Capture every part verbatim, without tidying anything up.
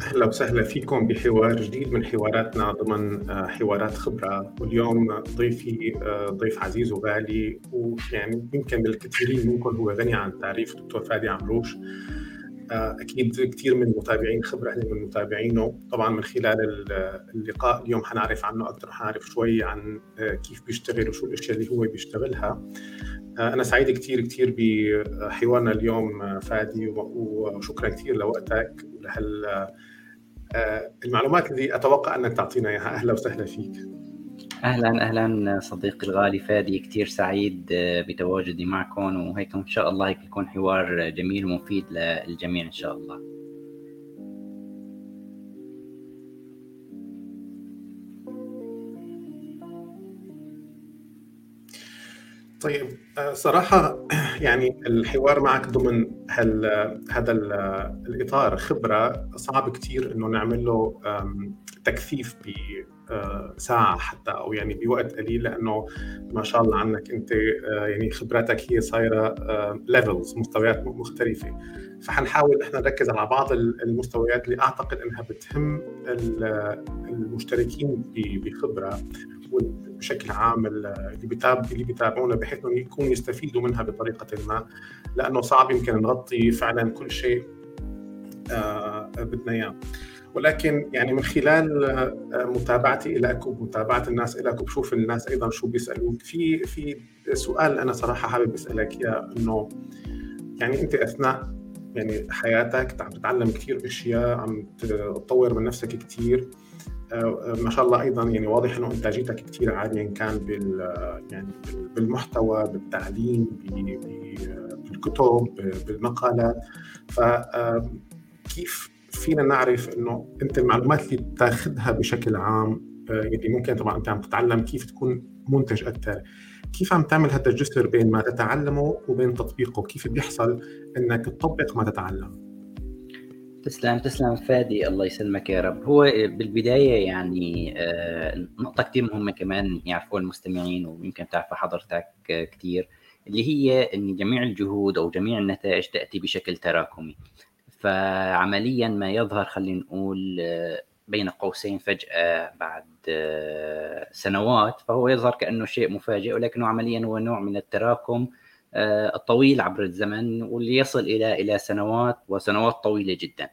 أهلا وسهلا فيكم بحوار جديد من حواراتنا ضمن حوارات خبرة. واليوم ضيفي ضيف عزيز وغالي، ويعني يمكن للكثيرين منكم هو غني عن التعريف، دكتور فادي عمروش. أكيد كثير من متابعين خبرة من متابعينه. طبعا من خلال اللقاء اليوم حنعرف عنه أكثر، حنعرف شوي عن كيف بيشتغل وشو الأشياء اللي هو بيشتغلها. أنا سعيد كتير كتير بحوارنا اليوم فادي، وشكرا كتير لوقتك ولهال المعلومات اللي أتوقع أنك تعطينا إياها. أهلا وسهلا فيك. أهلا أهلا صديقي الغالي فادي، كتير سعيد بتواجدي معكم، وهيك إن شاء الله هيك يكون حوار جميل ومفيد للجميع إن شاء الله. طيب، صراحة يعني الحوار معك ضمن هال هذا الإطار خبرة صعب كتير إنه نعمل له تكثيف بساعة حتى، أو يعني بوقت قليل، لأنه ما شاء الله عنك أنت يعني خبراتك هي صايرة levels، مستويات مختلفة. فحنحاول إحنا نركز على بعض المستويات اللي أعتقد إنها بتهم المشتركين بخبرة بشكل عام اللي بيتابع اللي بيتابعونا، بحيث انه يكونوا يستفيدوا منها بطريقه ما، لانه صعب يمكن نغطي فعلا كل شيء بدنا اياه. ولكن يعني من خلال متابعتي لك ومتابعه الناس لك، وبشوف الناس ايضا شو بيسالوك، في في سؤال انا صراحه حابب اسالك اياه، انه يعني انت اثناء يعني حياتك عم تتعلم كثير اشياء، عم تطور من نفسك كثير ما شاء الله. ايضا يعني واضح انه انتاجيتك كثير عاليه، ان كان بال يعني بالمحتوى، بالتعليم، بالكتب، بالمقالات. فكيف فينا نعرف انه انت المعلومات اللي بتاخذها بشكل عام، يعني ممكن طبعا انت عم تتعلم كيف تكون منتج اكثر، كيف عم تعمل هذا الجسر بين ما تتعلمه وبين تطبيقه؟ كيف بيحصل انك تطبق ما تتعلم؟ تسلم تسلم فادي، الله يسلمك يا رب. هو بالبداية يعني نقطة كتير مهمة كمان يعرفوها المستمعين، ويمكن تعرفها حضرتك كتير، اللي هي أن جميع الجهود أو جميع النتائج تأتي بشكل تراكمي. فعمليا ما يظهر، خلينا نقول بين قوسين، فجأة بعد سنوات، فهو يظهر كأنه شيء مفاجئ، ولكنه عمليا هو نوع من التراكم الطويل عبر الزمن، واللي يصل إلى إلى سنوات وسنوات طويلة جدا.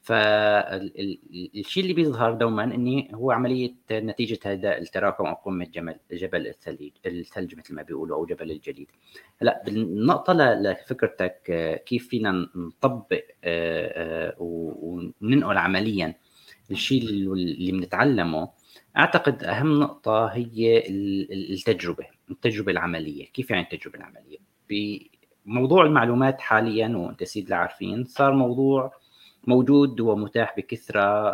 فالشيء اللي بيظهر دوما إني هو عملية نتيجة هذا التراكم أو قمة جبل جبل الثلج الثلج مثل ما بيقولوا، أو جبل الجليد. هلا بالنقطة لفكرتك كيف فينا نطبق وننقل عمليا الشيء اللي بنتعلمه، أعتقد أهم نقطة هي التجربة التجربة العملية. كيف يعني التجربة العملية؟ بموضوع المعلومات حالياً، وأنت سيد العارفين، صار موضوع موجود ومتاح بكثرة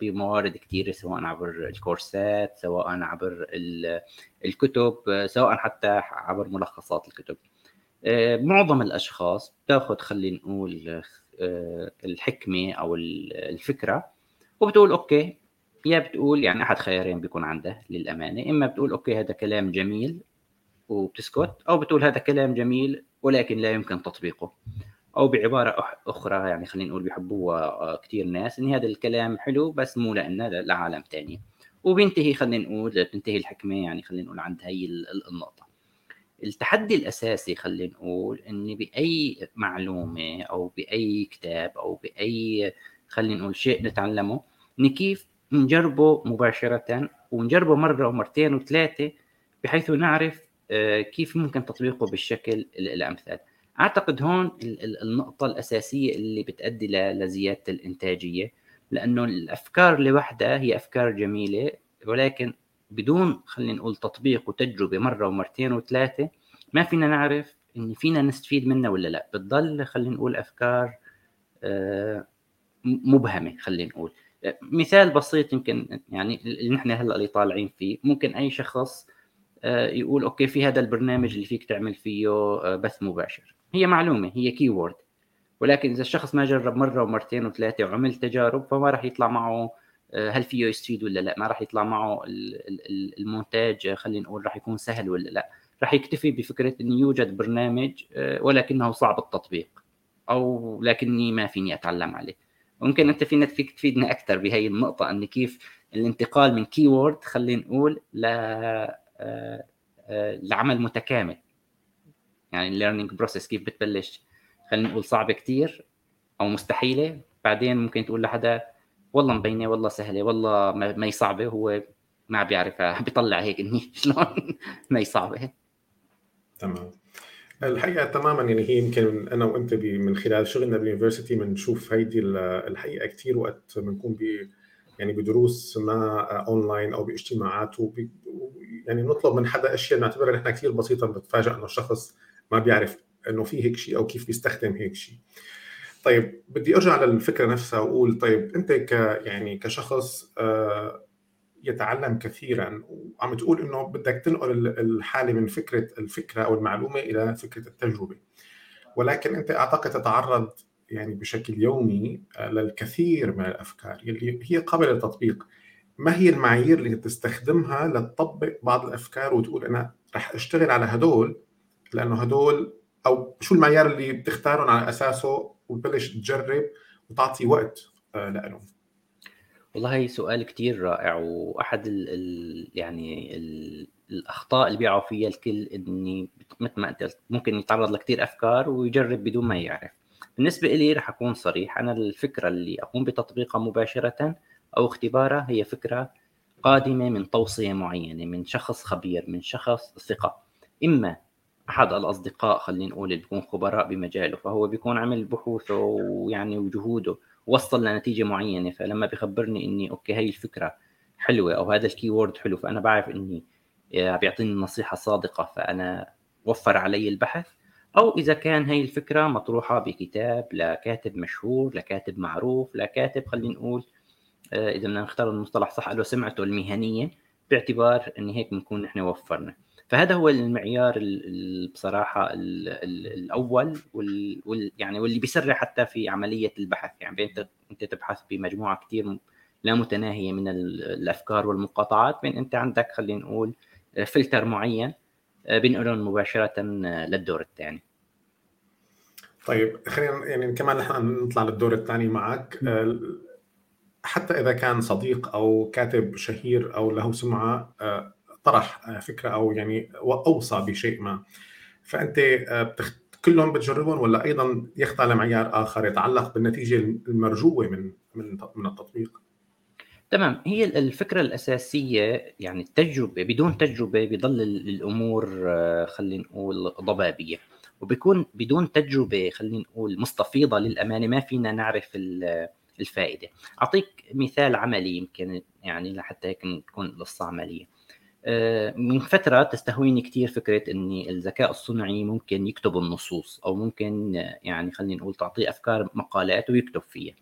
بموارد كثيرة، سواء عبر الكورسات، سواء عبر الكتب، سواء حتى عبر ملخصات الكتب. معظم الأشخاص بتاخد خلينا نقول الحكمة أو الفكرة، وبتقول أوكي، يا بتقول يعني أحد خيارين بيكون عنده للأمانة، إما بتقول أوكي هذا كلام جميل وبتسكت، أو بتقول هذا كلام جميل ولكن لا يمكن تطبيقه، أو بعبارة أخرى يعني خلينا نقول بيحبوها كتير ناس، إن هذا الكلام حلو بس مو لأنه لعالم تاني. وبينتهي خلينا نقول تنتهي الحكمة يعني خلينا نقول عند هاي النقطة. التحدي الأساسي خلينا نقول إن بأي معلومة أو بأي كتاب أو بأي خلينا نقول شيء نتعلمه، نكيف نجربه مباشرة، ونجربه مرة ومرتين وثلاثة، بحيث نعرف كيف ممكن تطبيقه بالشكل الأمثل. أعتقد هون النقطة الأساسية اللي بتؤدي لزيادة الإنتاجية، لأنه الأفكار لوحدها هي أفكار جميلة، ولكن بدون خلينا نقول تطبيق وتجربة مرة ومرتين وثلاثة، ما فينا نعرف إن فينا نستفيد منها ولا لا. بتضل خلينا نقول أفكار مبهمة. خلينا نقول مثال بسيط، يمكن يعني اللي نحن هلا اللي طالعين فيه، ممكن أي شخص يقول أوكي في هذا البرنامج اللي فيك تعمل فيه بث مباشر، هي معلومة، هي كيورد، ولكن إذا الشخص ما جرب مرة ومرتين وثلاثة وعمل تجارب، فما راح يطلع معه هل فيه يستفيد ولا لا، ما راح يطلع معه المونتاج خلينا نقول راح يكون سهل ولا لا، راح يكتفي بفكرة إنه يوجد برنامج ولكنه صعب التطبيق، أو لكني ما فيني أتعلم عليه. ممكن انت فينا فيك تفيدنا اكثر بهي النقطه، ان كيف الانتقال من كيورد خلينا نقول ل العمل متكامل، يعني الليرنينج بروسيس كيف بتبلش خلينا نقول صعبه كتير او مستحيله، بعدين ممكن تقول لحدا والله مبينه والله سهله والله ما هي صعبه، هو ما بيعرفها بيطلع هيك اني شلون ما هي صعبه. تمام. الحقيقه تماما يعني هي يمكن انا وانت من خلال شغلنا باليونيفرسيتي بنشوف هيدي الحقيقه كتير وقت بنكون ب يعني بدروس ما اونلاين او باجتماعات، وب... يعني نطلب من حدا اشياء نعتبرها نحن كثير بسيطه، بنتفاجئ انه الشخص ما بيعرف انه في هيك شيء او كيف بيستخدم هيك شيء. طيب بدي ارجع للفكره نفسها واقول طيب انت ك يعني كشخص يتعلم كثيرا وعم تقول انه بدك تنقل الحاله من فكره الفكره او المعلومه الى فكره التجربه، ولكن انت اعتقد تتعرض يعني بشكل يومي للكثير من الأفكار اللي هي قابلة للتطبيق. ما هي المعايير اللي تستخدمها لتطبق بعض الأفكار وتقول أنا رح أشتغل على هدول لأنه هدول، أو شو المعيار اللي بتختارهم على أساسه وتبلش تجرب وتعطي وقت لأنه؟ والله هي سؤال كتير رائع، وأحد ال ال يعني ال الأخطاء اللي بيقعوا فيها الكل، إني مثل ما أنت ممكن يتعرض لكتير أفكار ويجرب بدون ما يعرف. بالنسبة لي رح أكون صريح، أنا الفكرة اللي أقوم بتطبيقها مباشرة أو اختبارها هي فكرة قادمة من توصية معينة من شخص خبير، من شخص ثقة، إما أحد الأصدقاء خلينا نقول اللي بيكون خبراء بمجاله، فهو بيكون عمل بحوثه ويعني وجهوده وصل لنتيجة معينة، فلما بيخبرني إني أوكي هاي الفكرة حلوة أو هذا الكيورد حلو، فأنا بعرف إني بيعطيني نصيحة صادقة، فأنا وفر علي البحث. أو إذا كان هاي الفكرة مطروحة بكتاب لكاتب مشهور، لكاتب معروف، لكاتب خلينا نقول إذا بدنا نختار المصطلح صح له سمعته المهنية، باعتبار أن هيك بنكون نحن وفرنا. فهذا هو المعيار بصراحة الأول وال يعني واللي بيسرع حتى في عملية البحث، يعني أنت أنت تبحث بمجموعة كتير لا متناهية من الأفكار والمقاطعات، بين أنت عندك خلينا نقول فلتر معين بنقلهم مباشرة للدور الثاني. طيب خلينا يعني كمان نحن نطلع للدور الثاني معك. حتى إذا كان صديق أو كاتب شهير أو له سمعة طرح فكرة أو يعني أوصى بشيء ما، فأنت بتخت... كلهم بتجربهم ولا أيضا يخضع لمعيار آخر يتعلق بالنتيجة المرجوة من من من التطبيق؟ تمام. هي الفكرة الأساسية يعني التجربة، بدون تجربة بيضل الأمور خلينا نقول ضبابية، وبيكون بدون تجربة خلينا نقول مستفيضة للأمانة ما فينا نعرف الفائدة. أعطيك مثال عملي يمكن يعني لحتى هيك تكون القصة عملية. من فترة تستهويني كتير فكرة أن الذكاء الصناعي ممكن يكتب النصوص، أو ممكن يعني خلينا نقول تعطيه أفكار مقالات ويكتب فيها.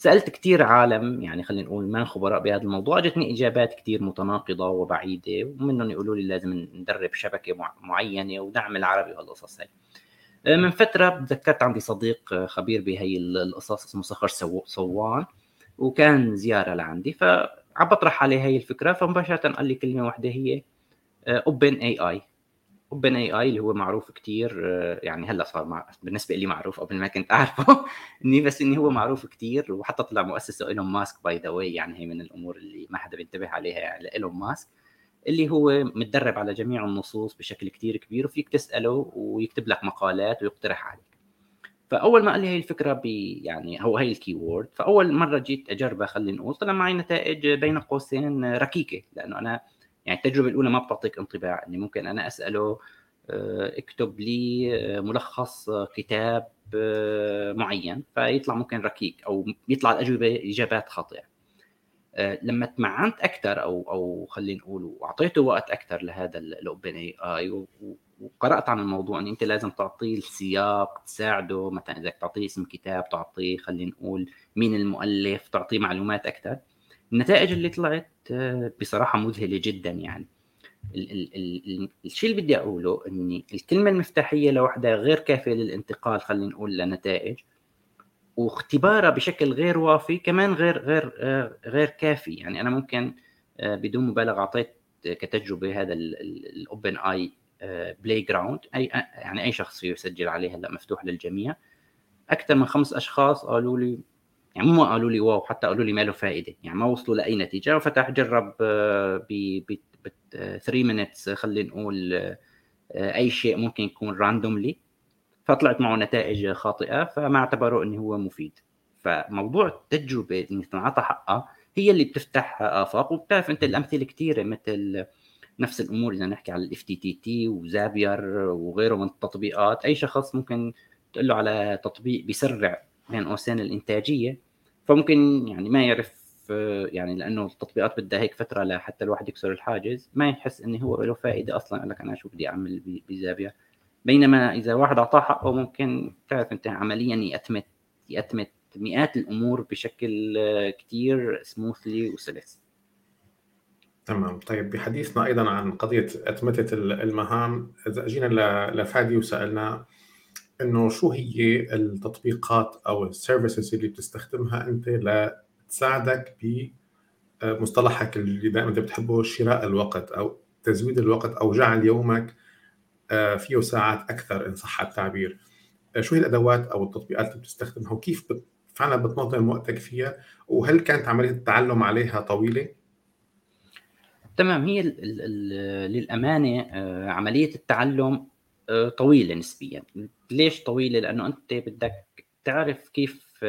سألت كتير عالم يعني خلينا نقول من خبراء بهذا الموضوع، جتني إجابات كتير متناقضة وبعيدة، ومنهم يقولوا لي لازم ندرب شبكة معينة ودعم العربي والقصص هاي. من فترة تذكرت عندي صديق خبير بهي القصص اسمه صخر صوان، وكان زيارة لعندي، فعبطرح عليه هاي الفكرة، فمباشرة قال لي كلمة واحدة هي Open إيه آي. Open إيه آي اللي هو معروف كتير، يعني هلأ صار مع... بالنسبة لي معروف، قبل ما كنت أعرفه إني بس إني هو معروف كتير، وحتى طلع مؤسسه إيلون ماسك باي ذا واي، يعني هي من الأمور اللي ما حدا بينتبه عليها، يعني إيلون ماسك اللي هو متدرب على جميع النصوص بشكل كتير كبير، وفيك تسأله ويكتب لك مقالات ويقترح عليك. فأول ما قال لي هاي الفكرة ب يعني هو هاي الكيورد، فأول مرة جيت أجربها خلينا نقول طلع معي نتائج بين قوسين ركيكة، لأنه أنا يعني التجربة الأولى ما بتعطيك انطباع أني ممكن أنا أسأله اكتب لي ملخص كتاب معين، فيطلع ممكن ركيك أو يطلع الأجوبة إجابات خاطئة. لما تمعنت أكثر أو أو خلينا نقول وأعطيته وقت أكثر لهذا الأوبن إيه آي، وقرأت عن الموضوع أن أنت لازم تعطيه السياق تساعده، مثلا إذا تعطيه اسم كتاب، تعطيه خلينا نقول مين المؤلف، تعطيه معلومات أكثر. النتائج اللي طلعت بصراحة مذهلة جدا. يعني ال- ال- ال- الشيء اللي بدي أقوله أن الكلمة المفتاحية لوحدها غير كافية للانتقال خلينا نقول لنتائج، واختبارها بشكل غير وافي كمان غير غير غير كافي. يعني أنا ممكن بدون مبالغة أعطيت كتجربة هذا الأوبن آي بلاي جراوند، أي يعني أي شخص يسجل عليها، لا مفتوح للجميع، أكثر من خمس أشخاص قالوا لي يعني ما قالوا لي واو، حتى قالوا لي ما له فائده، يعني ما وصلوا لاي نتيجه. وفتح جرب ب ثلاثة minutes، خلينا نقول اي شيء ممكن يكون راندوملي، فطلعت معه نتائج خاطئه، فما اعتبروا انه هو مفيد. فموضوع التجربه اللي تنعطى حقها هي اللي بتفتح افاق. وبتعرف انت الامثله كثيره مثل نفس الامور، اذا نحكي على الاف تي تي تي وزابير وغيره من التطبيقات، اي شخص ممكن تقول له على تطبيق بيسرع بين قوسين الانتاجيه، فممكن يعني ما يعرف، يعني لانه التطبيقات بدها هيك فتره لحتى الواحد يكسر الحاجز، ما يحس انه هو له فائده اصلا، قال لك انا شو بدي اعمل بزابير. بينما اذا واحد اعطاه حقه ممكن تعرف انت عمليا يأتمت يأتمت مئات الامور بشكل كتير سموثلي وسلس. تمام. طيب بحديثنا ايضا عن قضيه اتمته المهام، اذا جينا لفادي وسالنا انه شو هي التطبيقات او السيرفيسز اللي بتستخدمها انت لتساعدك بمصطلحك اللي دائما انت بتحبه، شراء الوقت او تزويد الوقت او جعل يومك فيه ساعات اكثر ان صح التعبير، شو هي الادوات او التطبيقات اللي بتستخدمها وكيف فعلا بتنظم وقتك فيها، وهل كانت عمليه التعلم عليها طويله؟ تمام. هي ال ال للامانه عمليه التعلم طويله نسبيا. ليش طويله؟ لانه انت بدك تعرف كيف،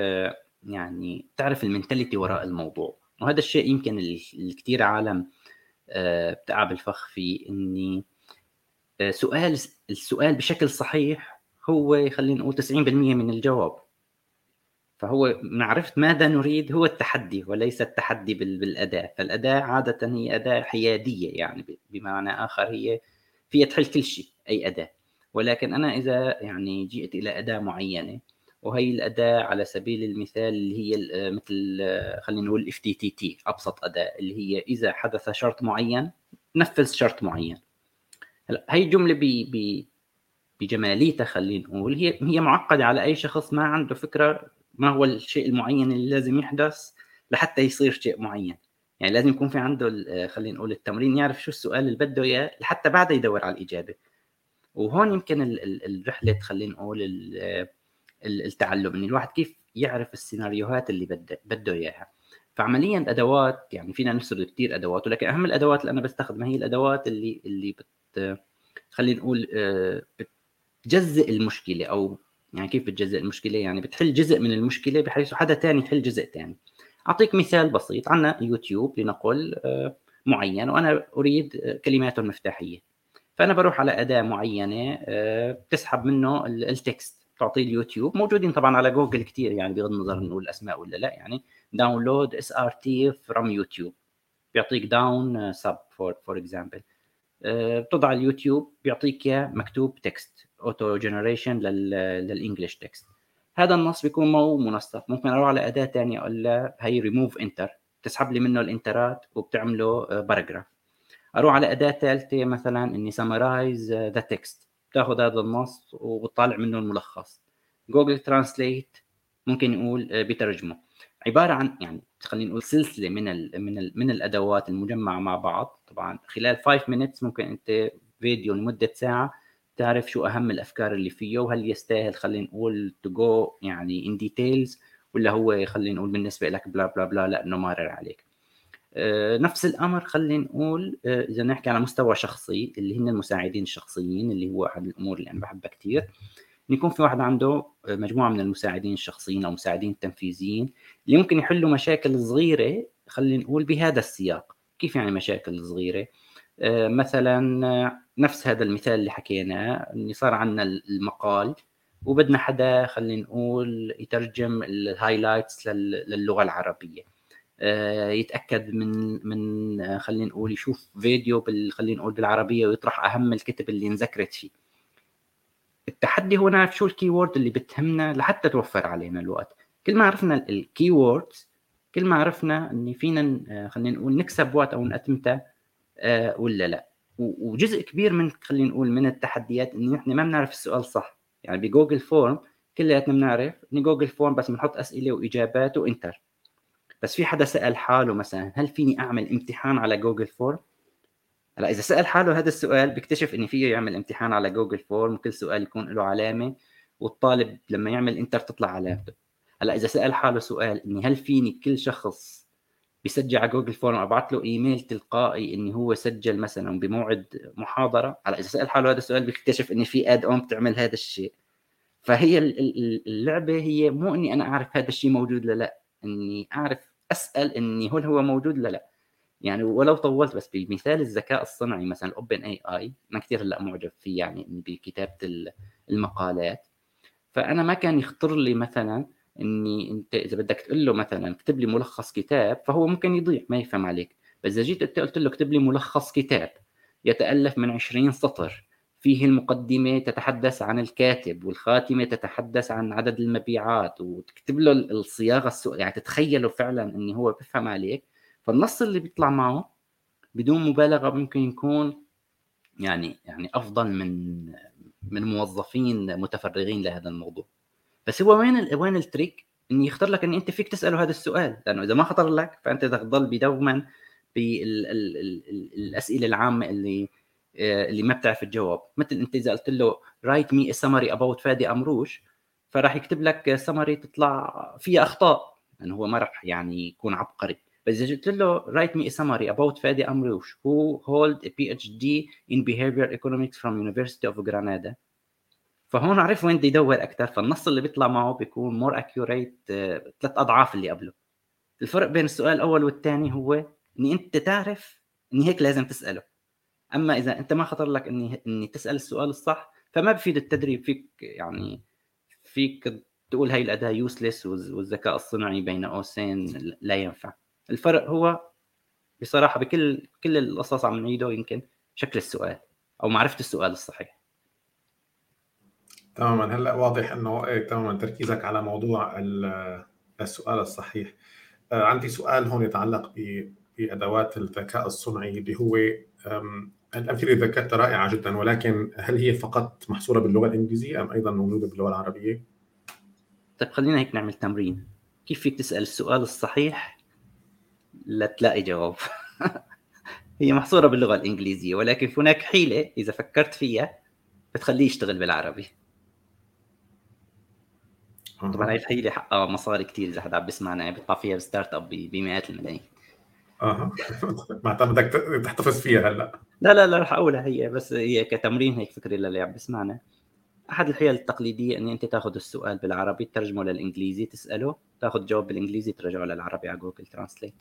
يعني تعرف المنتاليتي وراء الموضوع، وهذا الشيء يمكن الكثير عالم بتعب الفخ فيه، اني سؤال السؤال بشكل صحيح هو خلينا نقول تسعين بالمئة من الجواب. فهو معرفت ماذا نريد هو التحدي وليس التحدي بالأداة. فالأداة عادة هي أداة حيادية، يعني بمعنى آخر هي فيها تحل كل شيء أي أداة. ولكن أنا إذا يعني جئت إلى أداة معينة، وهي الأداة على سبيل المثال اللي هي مثل خلينا نقول إف تي تي تي، أبسط أداة اللي هي إذا حدث شرط معين نفذ شرط معين. هاي الجملة بجماليتها خلينا نقول هي هي معقدة على أي شخص ما عنده فكرة ما هو الشيء المعين اللي لازم يحدث لحتى يصير شيء معين. يعني لازم يكون في عنده خلينا نقول التمرين، يعرف شو السؤال اللي بده اياه لحتى بعده يدور على الإجابة. وهون يمكن الرحلة خلينا نقول التعلم، ان الواحد كيف يعرف السيناريوهات اللي بده بده اياها. فعمليا ادوات، يعني فينا نسرد كثير ادوات، ولكن اهم الادوات اللي انا بستخدمها هي الادوات اللي اللي بت خلينا نقول بتجزئ المشكلة. او يعني كيف بتجزئ المشكلة؟ يعني بتحل جزء من المشكلة بحيث حدا تاني يحل جزء تاني. أعطيك مثال بسيط، عنا يوتيوب لنقول معين، وأنا أريد كلمات مفتاحية، فأنا بروح على أداة معينة بتسحب منه التكست، تعطيه اليوتيوب. موجودين طبعا على جوجل كتير، يعني بغض النظر نقول الأسماء ولا لا، يعني داونلود اس ار تي فروم يوتيوب، بيعطيك داون سب فور فور اكزامبل، بتضع اليوتيوب بيعطيك يا مكتوب تكست اوتو جنريشن للانجليش تكست. هذا النص بيكون مو منسق، ممكن اروح على اداه ثانيه اقول لها هي ريموف انتر، تسحب لي منه الانترات وبتعمله باراجراف. اروح على اداه ثالثه مثلا اني سمرايز ذا تكست، بتاخذ هذا النص وبتطلع منه الملخص. جوجل ترانسليت ممكن يقول بترجمه. عباره عن يعني خلينا نقول سلسله من ال من ال من الادوات المجمعه مع بعض. طبعا خلال خمسة minutes ممكن انت فيديو لمده ساعه تعرف شو أهم الأفكار اللي فيه، وهل يستاهل خلينا نقول to go يعني in details، ولا هو خلينا نقول بالنسبة لك بلا بلا بلا لأنه مارر عليك. أه نفس الأمر خلينا نقول أه إذا نحكي على مستوى شخصي، اللي هن المساعدين الشخصيين، اللي هو أحد الأمور اللي أنا بحبها كتير، يكون في واحد عنده مجموعة من المساعدين الشخصيين أو مساعدين التنفيذيين اللي ممكن يحلوا مشاكل صغيرة خلينا نقول بهذا السياق. كيف يعني مشاكل صغيرة؟ مثلا نفس هذا المثال اللي حكيناه، اني صار عندنا المقال وبدنا حدا خلينا نقول يترجم الهايلايتس للغه العربيه، يتاكد من من خلينا نقول يشوف فيديو بال خلينا نقول بالعربيه ويطرح اهم الكتب اللي انذكرت فيه. التحدي هو نعرف شو الكيورد اللي بتهمنا لحتى توفر علينا الوقت. كل ما عرفنا الكيوردز كل ما عرفنا ان فينا خلينا نقول نكسب وقت او نأتمته ولا لا. وجزء كبير من خلينا نقول من التحديات ان احنا ما بنعرف السؤال صح. يعني بجوجل فورم كلياتنا بنعرف ان جوجل فورم بس بنحط اسئله واجابات وانتر، بس في حدا سال حاله مثلا هل فيني اعمل امتحان على جوجل فورم؟ هلا اذا سال حاله هذا السؤال بيكتشف ان فيه يعمل امتحان على جوجل فورم، وكل سؤال يكون له علامه، والطالب لما يعمل انتر تطلع علامته. هلا اذا سال حاله سؤال اني هل فيني كل شخص بيسجل على جوجل فورم ابعث له ايميل تلقائي اني هو سجل مثلا بموعد محاضره، على اذا سال حاله هذا السؤال بيكتشف ان في اد اون بتعمل هذا الشيء. فهي اللعبه هي مو اني انا اعرف هذا الشيء موجود لا لا، اني اعرف اسال اني هل هو موجود لا لا. يعني ولو طولت بس بمثال الذكاء الصنعي مثلا اوبن اي اي ما كثير هلا معجب فيه يعني بكتابه المقالات، فانا ما كان يخطر لي مثلا اني انت اذا بدك تقول له مثلا اكتب لي ملخص كتاب فهو ممكن يضيع ما يفهم عليك، بس اذا جيت قلت له اكتب لي ملخص كتاب يتالف من عشرين سطر فيه المقدمه تتحدث عن الكاتب والخاتمه تتحدث عن عدد المبيعات وتكتب له الصياغه السؤال يعني تتخيله فعلا ان هو بفهم عليك، فالنص اللي بيطلع معه بدون مبالغه ممكن يكون يعني يعني افضل من من موظفين متفرغين لهذا الموضوع. بس هو وين ال... وين التريك ان يختار لك ان انت فيك تساله هذا السؤال، لانه اذا ما خطر لك فانت تضل بدوما بالاسئله العامه اللي اللي ما بتعرف تجاوب. مثل انت اذا قلت له رايت مي سمري اباوت فادي عمروش فراح يكتب لك سمري تطلع فيها اخطاء لانه يعني هو ما راح يعني يكون عبقري. بس اذا قلت له رايت مي سمري اباوت فادي عمروش who hold a PhD in behavioral economics from University of Granada فهون عرف وين بده يدور اكثر، فالنص اللي بيطلع معه بيكون مور اكيوريت ثلاث اضعاف اللي قبله. الفرق بين السؤال الاول والثاني هو ان انت تعرف ان هيك لازم تساله، اما اذا انت ما خطر لك اني اني تسال السؤال الصح فما بفيد التدريب فيك. يعني فيك تقول هاي الاداه يوسلس والذكاء الصناعي بين قوسين لا ينفع. الفرق هو بصراحه بكل كل القصص عم نعيده يمكن شكل السؤال او معرفه السؤال الصحيح. تماما، هلا واضح انه ايه تماما تركيزك على موضوع السؤال الصحيح. آه عندي سؤال هون يتعلق بادوات الذكاء الصناعي اللي هو الامثله اللي ذكرتها رائعه جدا، ولكن هل هي فقط محصوره باللغه الانجليزيه ام ايضا موجوده باللغه العربيه؟ طيب خلينا هيك نعمل تمرين، كيف فيك تسال السؤال الصحيح لتلاقي جواب؟ هي محصوره باللغه الانجليزيه ولكن هناك حيله اذا فكرت فيها بتخليه يشتغل بالعربي. طبعا هاي الحيله حقها مصاري كثير، اذا حدا عم بيسمعنا بيطلع فيها بستارت اب بمئات الملايين. اها معناتها بدك تحتفظ فيها هلا؟ لا لا لا رح اقولها هي، بس هي كتمرين هيك فكري للي عم بيسمعنا. احد الحيل التقليديه ان انت تاخذ السؤال بالعربي ترجمه للانجليزي تساله، تاخذ جواب بالانجليزي ترجعه للعربي على جوجل ترانسليت.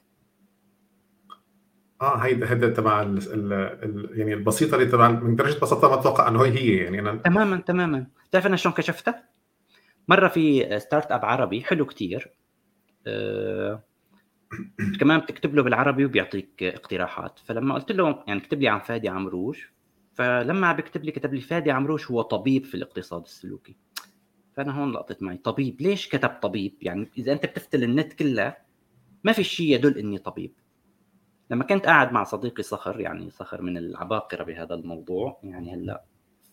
اه هيدا هيدا تبع يعني البسيطه اللي تبع من درجه بساطه ما اتوقع انه هي يعني أنا... تماما تماما. بتعرف انا شلون كشفتها؟ مره في ستارت اب عربي حلو كتير أه... كمان بتكتب له بالعربي وبيعطيك اقتراحات، فلما قلت له يعني اكتب لي عن فادي عمروش، فلما بكتب لي كتب لي فادي عمروش هو طبيب في الاقتصاد السلوكي. فانا هون لقطت معي طبيب، ليش كتب طبيب؟ يعني اذا انت بتفتل النت كلها ما في شيء يدل اني طبيب. لما كنت قاعد مع صديقي صخر، يعني صخر من العباقرة بهذا الموضوع يعني هلا،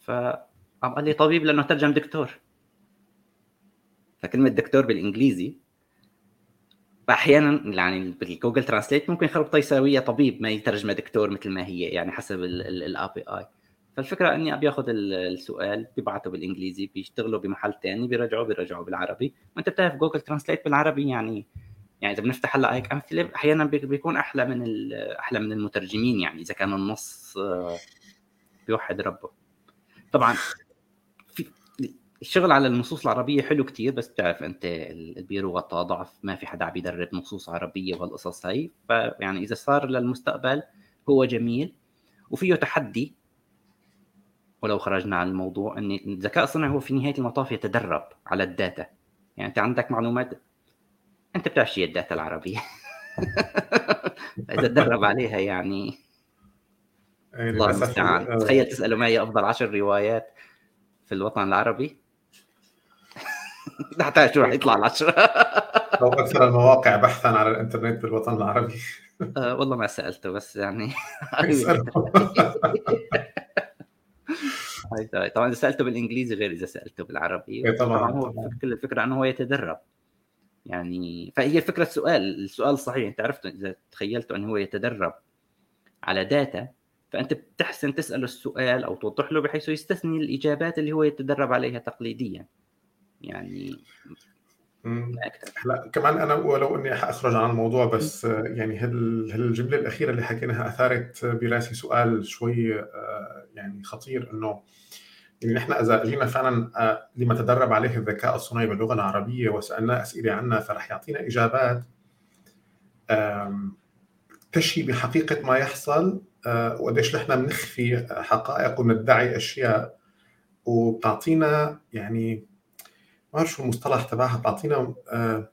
فعم قال لي طبيب لأنه ترجم دكتور، فكلمة دكتور بالإنجليزي فأحيانا يعني بالجوجل ترانسليت ممكن يخربطها يساويها طبيب ما يترجم دكتور مثل ما هي يعني حسب ال إيه بي آي. فالفكرة أني بياخد السؤال بيبعته بالإنجليزي بيشتغله بمحل تاني بيرجعه بيرجعه بالعربي، وانت بتعرف جوجل ترانسليت بالعربي يعني يعني إذا بنفتح هلا هيك أمثلة أحياناً بيكون أحلى من أحلى من المترجمين، يعني إذا كان النص بيوحد ربه. طبعاً في الشغل على النصوص العربية حلو كتير، بس بتعرف أنت البيروقراطية ضعف، ما في حدا عم يدرب نصوص عربية وهالقصص هاي. فيعني إذا صار للمستقبل هو جميل وفيه تحدي، ولو خرجنا عن الموضوع أن الذكاء الصناعي هو في نهاية المطاف يتدرب على الداتا. يعني أنت عندك معلومات انت بتعرف شيء الداتا العربيه اذا تدرب عليها يعني للاسف. تخيل تساله ما هي افضل عشر روايات في الوطن العربي حتى شو راح يطلع العشرة او اكثر المواقع بحثا على الانترنت في الوطن العربي. أه والله ما سالته بس يعني طبعا اذا سالته بالانجليزي غير اذا سالته بالعربي. طبعا هو كل الفكره انه هو يتدرب يعني، فهي فكرة السؤال السؤال الصحيح انت عرفته اذا تخيلته انه هو يتدرب على داتا، فانت بتحسن تسأله السؤال او توضح له بحيث يستثني الاجابات اللي هو يتدرب عليها تقليديا. يعني مم. اكتر. لا كمان انا ولو اني حاخرج عن الموضوع، بس آه، يعني هال- هالجمله الاخيره اللي حكيناها اثارت براسي سؤال شوي آه، يعني خطير، انه يعني نحن اذا جينا فعلا آه، لمتدرب عليه الذكاء الصناعي باللغه العربيه وسالناه اسئله عنها، فرح يعطينا اجابات آم، تشي بحقيقه ما يحصل آه، وقديش نحن بنخفي حقائق وبندعي اشياء، وبتعطينا يعني ما بعرف شو المصطلح تبعها، بتعطينا آه،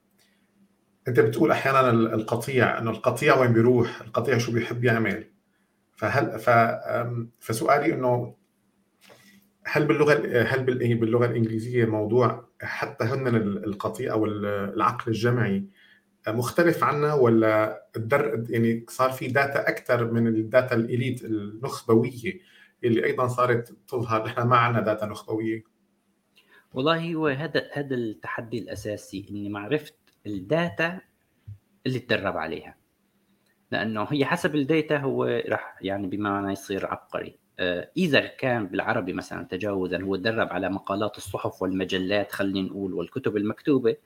انت بتقول احيانا ال- القطيع، انه القطيع وين بيروح، القطيع شو بيحب يعمل. فهل ف آم، فسؤالي انه هل باللغه ال- هل بال- باللغه الانجليزيه موضوع حتى هن ال- القطيع او ال- العقل الجمعي مختلف عنا، ولا الدر يعني صار في داتا اكثر من الداتا الاليت النخبويه اللي ايضا صارت تظهر، نحن ما عندنا داتا نخبويه. والله هو هذا هذا التحدي الاساسي، اني معرفه الداتا اللي تدرب عليها، لانه هي حسب الداتا هو راح يعني بمعنى يصير عبقري. آه، اذا كان بالعربي مثلا تجاوزا هو تدرب على مقالات الصحف والمجلات خلينا نقول والكتب المكتوبه،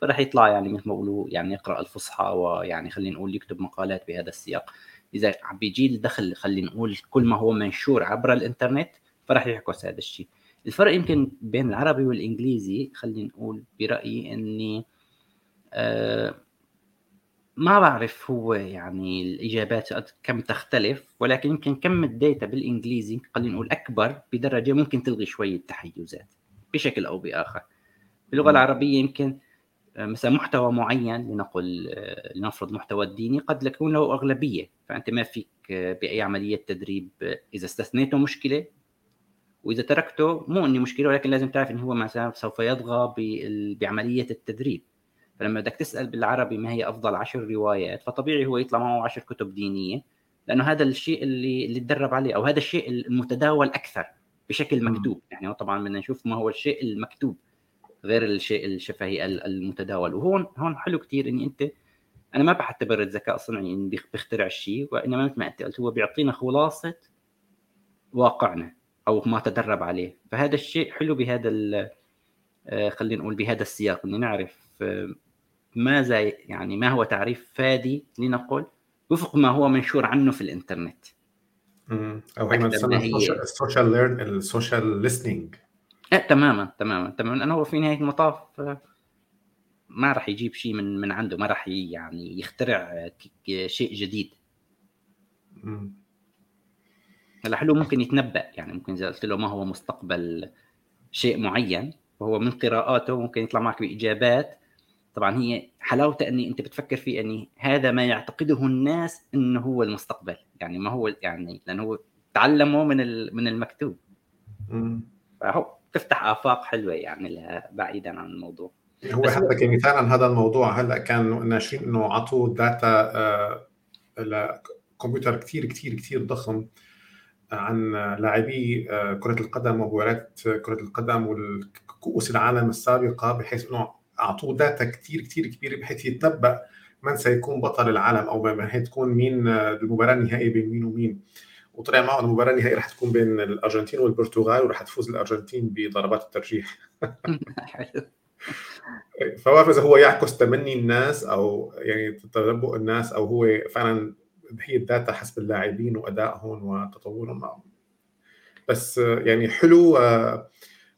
فراح يطلع يعني مثل ما بيقولوا يعني يقرا الفصحى، ويعني خلينا نقول يكتب مقالات بهذا السياق. اذا عم بيجي الدخل خلينا نقول كل ما هو منشور عبر الانترنت، فراح يعكس هذا الشيء. الفرق يمكن بين العربي والانجليزي خلينا نقول برايي اني آه، ما بعرف هو يعني الإجابات قد كم تختلف، ولكن يمكن كم الداتا بالإنجليزي خلينا نقول أكبر بدرجة، ممكن تلغي شوية تحيزات بشكل أو بآخر. باللغة مم. العربية يمكن آه، مثلا محتوى معين لنقل آه، لنفرض محتوى ديني قد يكون له أغلبية، فأنت ما فيك آه، بأي عملية تدريب آه، إذا استثنيته مشكلة، وإذا تركته مو إني مشكلة، ولكن لازم تعرف إن هو مثلا سوف يطغى بال- بعملية التدريب. فلما بدك تسأل بالعربي ما هي أفضل عشر روايات، فطبيعي هو يطلع معه عشر كتب دينية، لأنه هذا الشيء اللي اللي تدرب عليه، أو هذا الشيء المتداول أكثر بشكل مم. مكتوب. يعني طبعا بدنا نشوف ما هو الشيء المكتوب غير الشيء الشفهي ال- المتداول. وهون هون حلو كتير إني أنت أنا ما بعتبر الذكاء الصناعي إنه بيخ- بيخترع الشيء، وإنما مثل ما أنت قلت هو بيعطينا خلاصة واقعنا أو ما تدرب عليه. فهذا الشيء حلو بهذا ال- آه، خلينا نقول بهذا السياق، إني نعرف آه، ماذا يعني ما هو تعريف فادي لنقل وفق ما هو منشور عنه في الانترنت مم. او هي ما اكثر بتسمى ما هي السوشيال ليرن، السوشيال ليسننج. آه تماما تماما تماما انا هو في نهايه المطاف آه، ما راح يجيب شيء من من عنده، ما راح ي- يعني يخترع آه، ك- ك- شيء جديد. هلا حلو ممكن يتنبأ، يعني ممكن اذا قلت له ما هو مستقبل شيء معين، وهو من قراءاته ممكن يطلع معك باجابات. طبعا هي حلاوته اني انت بتفكر في اني هذا ما يعتقده الناس انه هو المستقبل، يعني ما هو يعني لانه هو تعلمه من ال- من المكتوب، فهو تفتح افاق حلوه يعني لها بعيدا عن الموضوع. هو بس هو حتى كمثال عن هذا الموضوع، هلا كان ناشرين انه عطوا داتا آه، لكمبيوتر كثير كثير كثير ضخم عن لاعبي آه، كرة القدم ومباريات كرة القدم والكؤوس العالم السابقة، بحيث انه اعطوه داتا كثير كثير كبيرة بحيث يتنبأ من سيكون بطل العالم، او من هتكون مين آه، المباراة النهائية بين مين ومين. وطلع معه إنه المباراة النهائية رح تكون بين الارجنتين والبرتغال، ورح تفوز الارجنتين بضربات الترجيح. حلو فما بعرف اذا هو يعكس تمني الناس او يعني تنبؤ الناس، او هو فعلا هي الداتا حسب اللاعبين وادائهم وتطورهم معهم. بس آه، يعني حلو آه،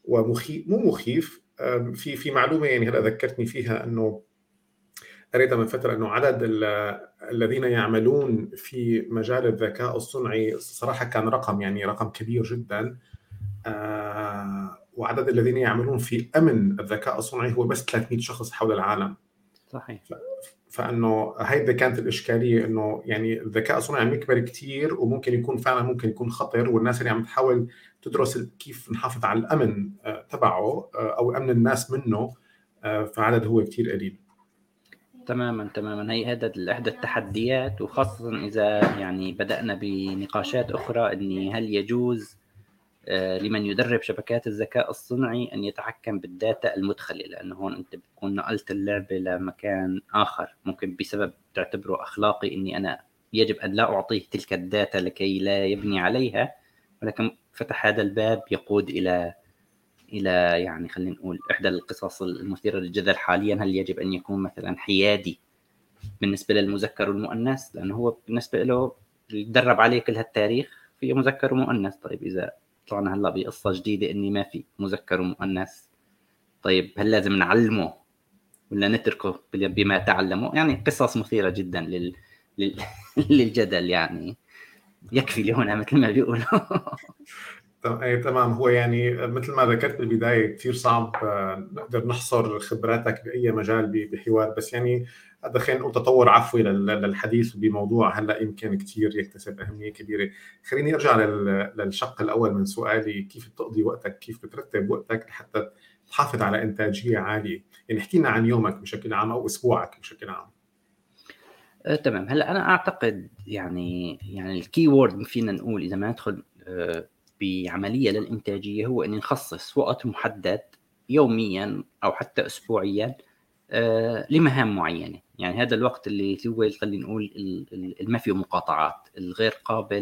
ومخيف، مو مخيف. آم، في في معلومه يعني هلا ذكرتني فيها، انه قريتها من فتره، انه عدد ال- الذين يعملون في مجال الذكاء الصنعي صراحه كان رقم، يعني رقم كبير جدا. آه، وعدد الذين يعملون في امن الذكاء الصنعي هو بس ثلاثمئة شخص حول العالم. صحيح ف- فانه هيدي كانت الاشكاليه، انه يعني الذكاء الصناعي عم يكبر كثير، وممكن يكون فعلا ممكن يكون خطر، والناس اللي عم تحاول تدرس ال- كيف نحافظ على الامن آه، تبعه آه، او امن الناس منه آه، فعدد هو كثير قليل. تماما تماما هي هذا ال- احدى التحديات، وخاصه اذا يعني بدانا بنقاشات اخرى اني هل يجوز آه، لمن يدرب شبكات الذكاء الصنعي ان يتحكم بالداتا المدخله، لانه هون انت بتكون نقلت اللعبه لمكان اخر، ممكن بسبب تعتبره اخلاقي اني انا يجب ان لا اعطيه تلك الداتا لكي لا يبني عليها، ولكن فتح هذا الباب يقود الى إلى يعني خلينا نقول إحدى القصص المثيرة للجدل حاليا، هل يجب أن يكون مثلا حيادي بالنسبة للمذكر والمؤنث؟ لأنه هو بالنسبة له يتدرب عليه كل هالتاريخ في مذكر ومؤنث. طيب إذا طلعنا هلا بقصة جديدة إني ما في مذكر ومؤنث، طيب هل لازم نعلمه ولا نتركه بما تعلمه؟ يعني قصص مثيرة جدا لل... لل... للجدل، يعني يكفي لهنا مثل ما بيقولوا. تمام. هو يعني مثل ما ذكرت بالبداية كتير صعب نقدر نحصر خبراتك بأي مجال بحوار، بس يعني هذا خلينا نقول تطور عفوي للحديث بموضوع هلأ يمكن كتير يكتسب أهمية كبيرة. خليني أرجع للشق الأول من سؤالي، كيف بتقضي وقتك، كيف بترتب وقتك لحتى تحافظ على إنتاجية عالية؟ يعني حكينا عن يومك بشكل عام أو أسبوعك بشكل عام. أه، تمام. هلأ أنا أعتقد يعني يعني الكيورد فينا نقول إذا ما ندخل أه بعملية للإنتاجية هو أن نخصص وقت محدد يومياً أو حتى أسبوعياً آه لمهام معينة. يعني هذا الوقت اللي هو خلينا نقول الما فيه مقاطعات، الغير قابل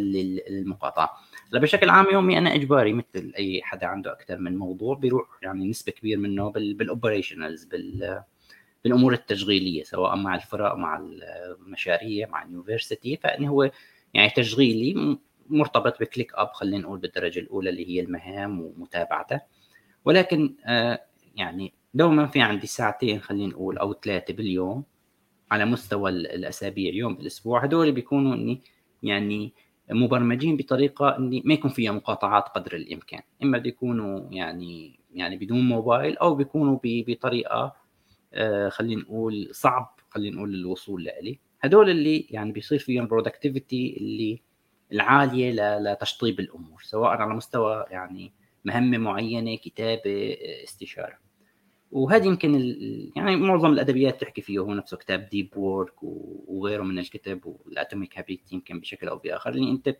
للمقاطعة. بشكل عام يومي أنا إجباري مثل أي حدا عنده أكثر من موضوع بيروح يعني نسبة كبيرة منه بالأوبريشنالز، بال بالأمور التشغيلية سواء مع الفرق مع المشاريع مع اليونيفرسيتي. فأنه هو يعني تشغيلي مرتبط بكليك أب خلينا نقول بالدرجة الأولى اللي هي المهام ومتابعتها، ولكن آه يعني دوما في عندي ساعتين خلينا نقول أو ثلاثة باليوم على مستوى الأسابيع يوم بالأسبوع، هدول بيكونوا إني يعني مبرمجين بطريقة إني ما يكون فيها مقاطعات قدر الإمكان، إما بيكونوا يعني يعني بدون موبايل أو بيكونوا بطريقة آه خلينا نقول صعب خلينا نقول الوصول لألي. هدول اللي يعني بيصير فيهم productivity اللي العالية لتشطيب الأمور سواء على مستوى يعني مهمة معينة، كتابة، استشارة. وهذا يمكن يعني معظم الأدبيات تحكي فيه، هو نفسه كتاب ديب وورك وغيره من الكتب والأتوميك هابيت يمكن بشكل أو بآخر، اللي أنت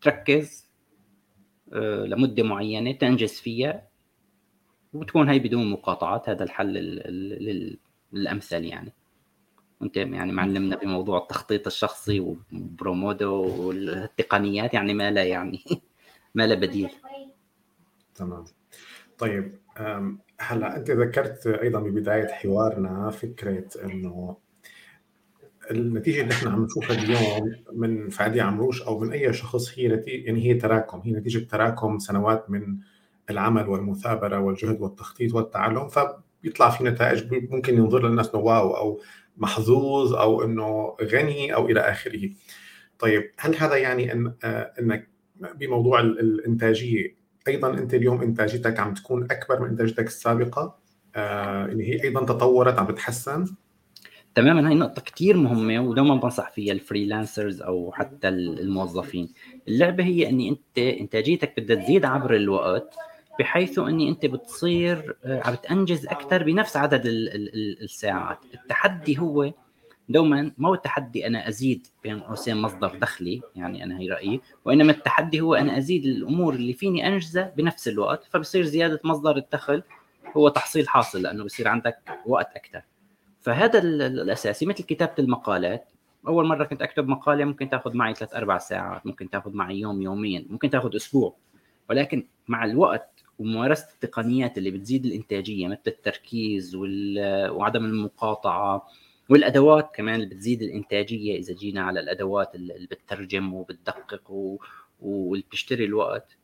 تركز لمدة معينة تنجز فيها وتكون هاي بدون مقاطعات. هذا الحل الأمثل يعني. أنت يعني معلمنا بموضوع التخطيط الشخصي وبرومودو والتقنيات، يعني ما لا يعني ما لا بديل. تمام. طيب هلا أنت ذكرت أيضا ببداية حوارنا فكرة إنه النتيجة اللي إحنا عم نشوفها اليوم من فادي عمروش أو من أي شخص هي نتيجة يعني هي تراكم، هي نتيجة تراكم سنوات من العمل والمثابرة والجهد والتخطيط والتعلم، فبيطلع في نتائج ممكن ينظر للناس إنه واو أو محظوظ أو أنه غني أو إلى آخره. طيب هل هذا يعني أن أنك بموضوع الإنتاجية أيضا أنت اليوم إنتاجيتك عم تكون أكبر من إنتاجيتك السابقة، إن هي أيضا تطورت عم تتحسن؟ تماما. هاي نقطة كتير مهمة ودوما بنصح فيها الفريلانسرز أو حتى الموظفين. اللعبة هي أني أنت إنتاجيتك بدها تزيد عبر الوقت، بحيث أني أنت بتصير عم تنجز أكثر بنفس عدد الساعات. التحدي هو دوما ما هو التحدي أنا أزيد بين قوسين مصدر دخلي، يعني أنا هي رأيي، وإنما التحدي هو أنا أزيد الأمور اللي فيني أنجزها بنفس الوقت. فبصير زيادة مصدر الدخل هو تحصيل حاصل، لأنه بصير عندك وقت أكثر. فهذا الأساسي مثل كتابة المقالات. أول مرة كنت أكتب مقالة ممكن تأخذ معي ثلاث أربع ساعات، ممكن تأخذ معي يوم يومين، ممكن تأخذ أسبوع، ولكن مع الوقت وممارسة التقنيات اللي بتزيد الإنتاجية مثل التركيز وعدم المقاطعة والأدوات كمان اللي بتزيد الإنتاجية، إذا جينا على الأدوات اللي بتترجم وبتدقق وبتشتري الوقت،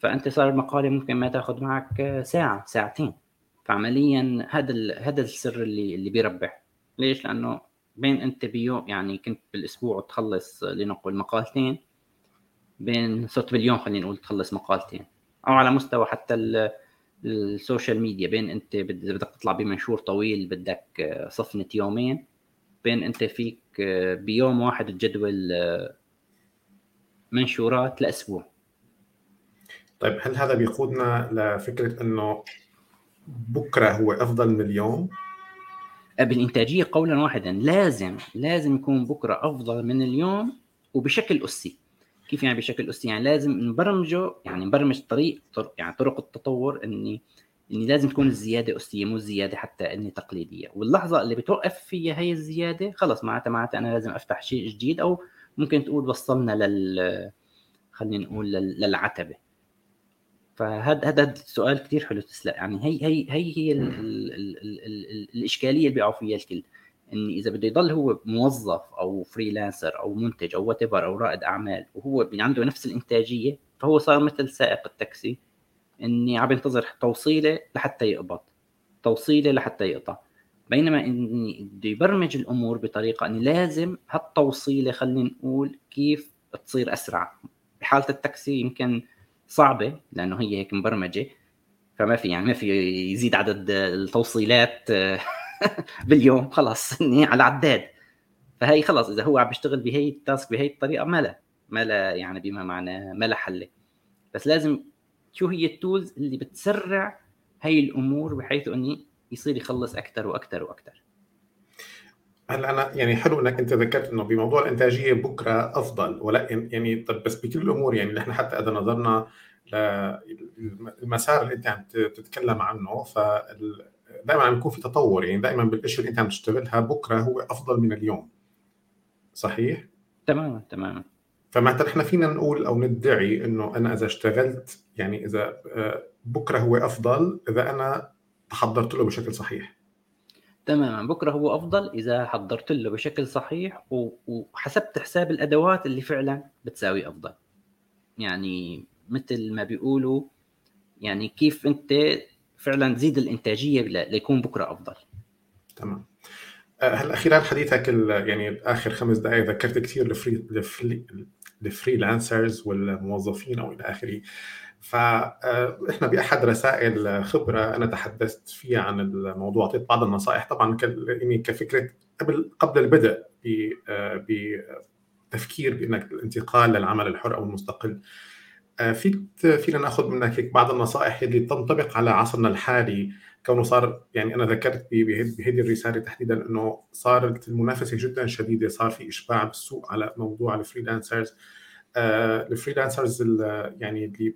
فأنت صار المقالة ممكن ما تأخذ معك ساعة ساعتين. فعملياً هذا هذا السر اللي اللي بيربح. ليش؟ لأنه بين أنت بيوم يعني كنت بالأسبوع تخلص لنقول مقالتين، بين صوت باليوم خلينا نقول تخلص مقالتين، أو على مستوى حتى السوشيال ميديا بين أنت بدك تطلع بمنشور طويل بدك صفنة يومين، بين أنت فيك بيوم واحد تجدول منشورات لأسبوع. طيب هل هذا بيقودنا لفكرة أنه بكرة هو أفضل من اليوم؟ بالإنتاجية قولا واحدا لازم لازم يكون بكرة أفضل من اليوم، وبشكل أسي. كيف يعني بشكل أساسي؟ يعني لازم نبرمجه، يعني نبرمج طريق يعني طرق التطور إني إني لازم تكون الزيادة أساسية مو الزيادة حتى إني تقليدية. واللحظة اللي بتوقف فيها هي الزيادة خلص معناتها معناتها أنا لازم أفتح شيء جديد، أو ممكن تقول وصلنا لل خلينا نقول للعتبة. فهذا هذا سؤال كتير حلو تسلا. يعني هي هي هي هي ال ال ال ال ال الاشكاليه اللي بيقعوا فيها الكل، ان اذا بده يضل هو موظف او فريلانسر او منتج او whatever او رائد اعمال وهو عنده نفس الانتاجيه، فهو صار مثل سائق التاكسي، اني عم بنتظر توصيله لحتى يقبض، توصيله لحتى يقطع. بينما اني بده يبرمج الامور بطريقه ان لازم هالتوصيله خلينا نقول كيف تصير اسرع. بحاله التاكسي يمكن صعبه لانه هي هيك مبرمجه، فما في يعني ما في يزيد عدد التوصيلات باليوم، خلاص اني على عداد. فهي خلاص اذا هو عم بيشتغل بهي التاسك بهي الطريقه ما لا ما لا يعني بما معناه ما لا حل. بس لازم شو هي التولز اللي بتسرع هاي الامور بحيث اني يصير يخلص اكثر واكثر واكثر. هلا انا يعني حلو انك انت ذكرت انه بموضوع الانتاجيه بكره افضل، ولا يعني طب بس بكل الامور يعني نحن حتى اذا نظرنا للمسار اللي انت عم تتكلم عنه فدائما عم يكون في تطور، يعني دائما بالاشياء اللي انت عم تشتغلها بكره هو افضل من اليوم. صحيح تماما تماما. فمعناتها نحن فينا نقول او ندعي انه انا اذا اشتغلت يعني اذا بكره هو افضل اذا انا حضرت له بشكل صحيح. تماما، بكره هو افضل اذا حضرت له بشكل صحيح وحسبت حساب الادوات اللي فعلا بتساوي افضل. يعني مثل ما بيقولوا يعني كيف انت فعلا تزيد الانتاجيه ليكون بكره افضل. تمام. هلا خلال حديثك يعني اخر خمس دقائق ذكرت كثير الفري الفري الفريلانسرز والموظفين او الى اخره، فاحنا باحد رسائل خبره انا تحدثت فيها عن الموضوع، اعطيت بعض النصائح طبعا يعني كفكره قبل قبل البدء بتفكير بانك الانتقال للعمل الحر او المستقل. فيك فينا ناخذ منك هيك بعض النصائح اللي تنطبق على عصرنا الحالي، كونه صار يعني انا ذكرت بهذه الرساله تحديدا انه صارت المنافسه جدا شديده، صار في اشباع بالسوق على موضوع الفريلانسرز. الفريلانسرز يعني اللي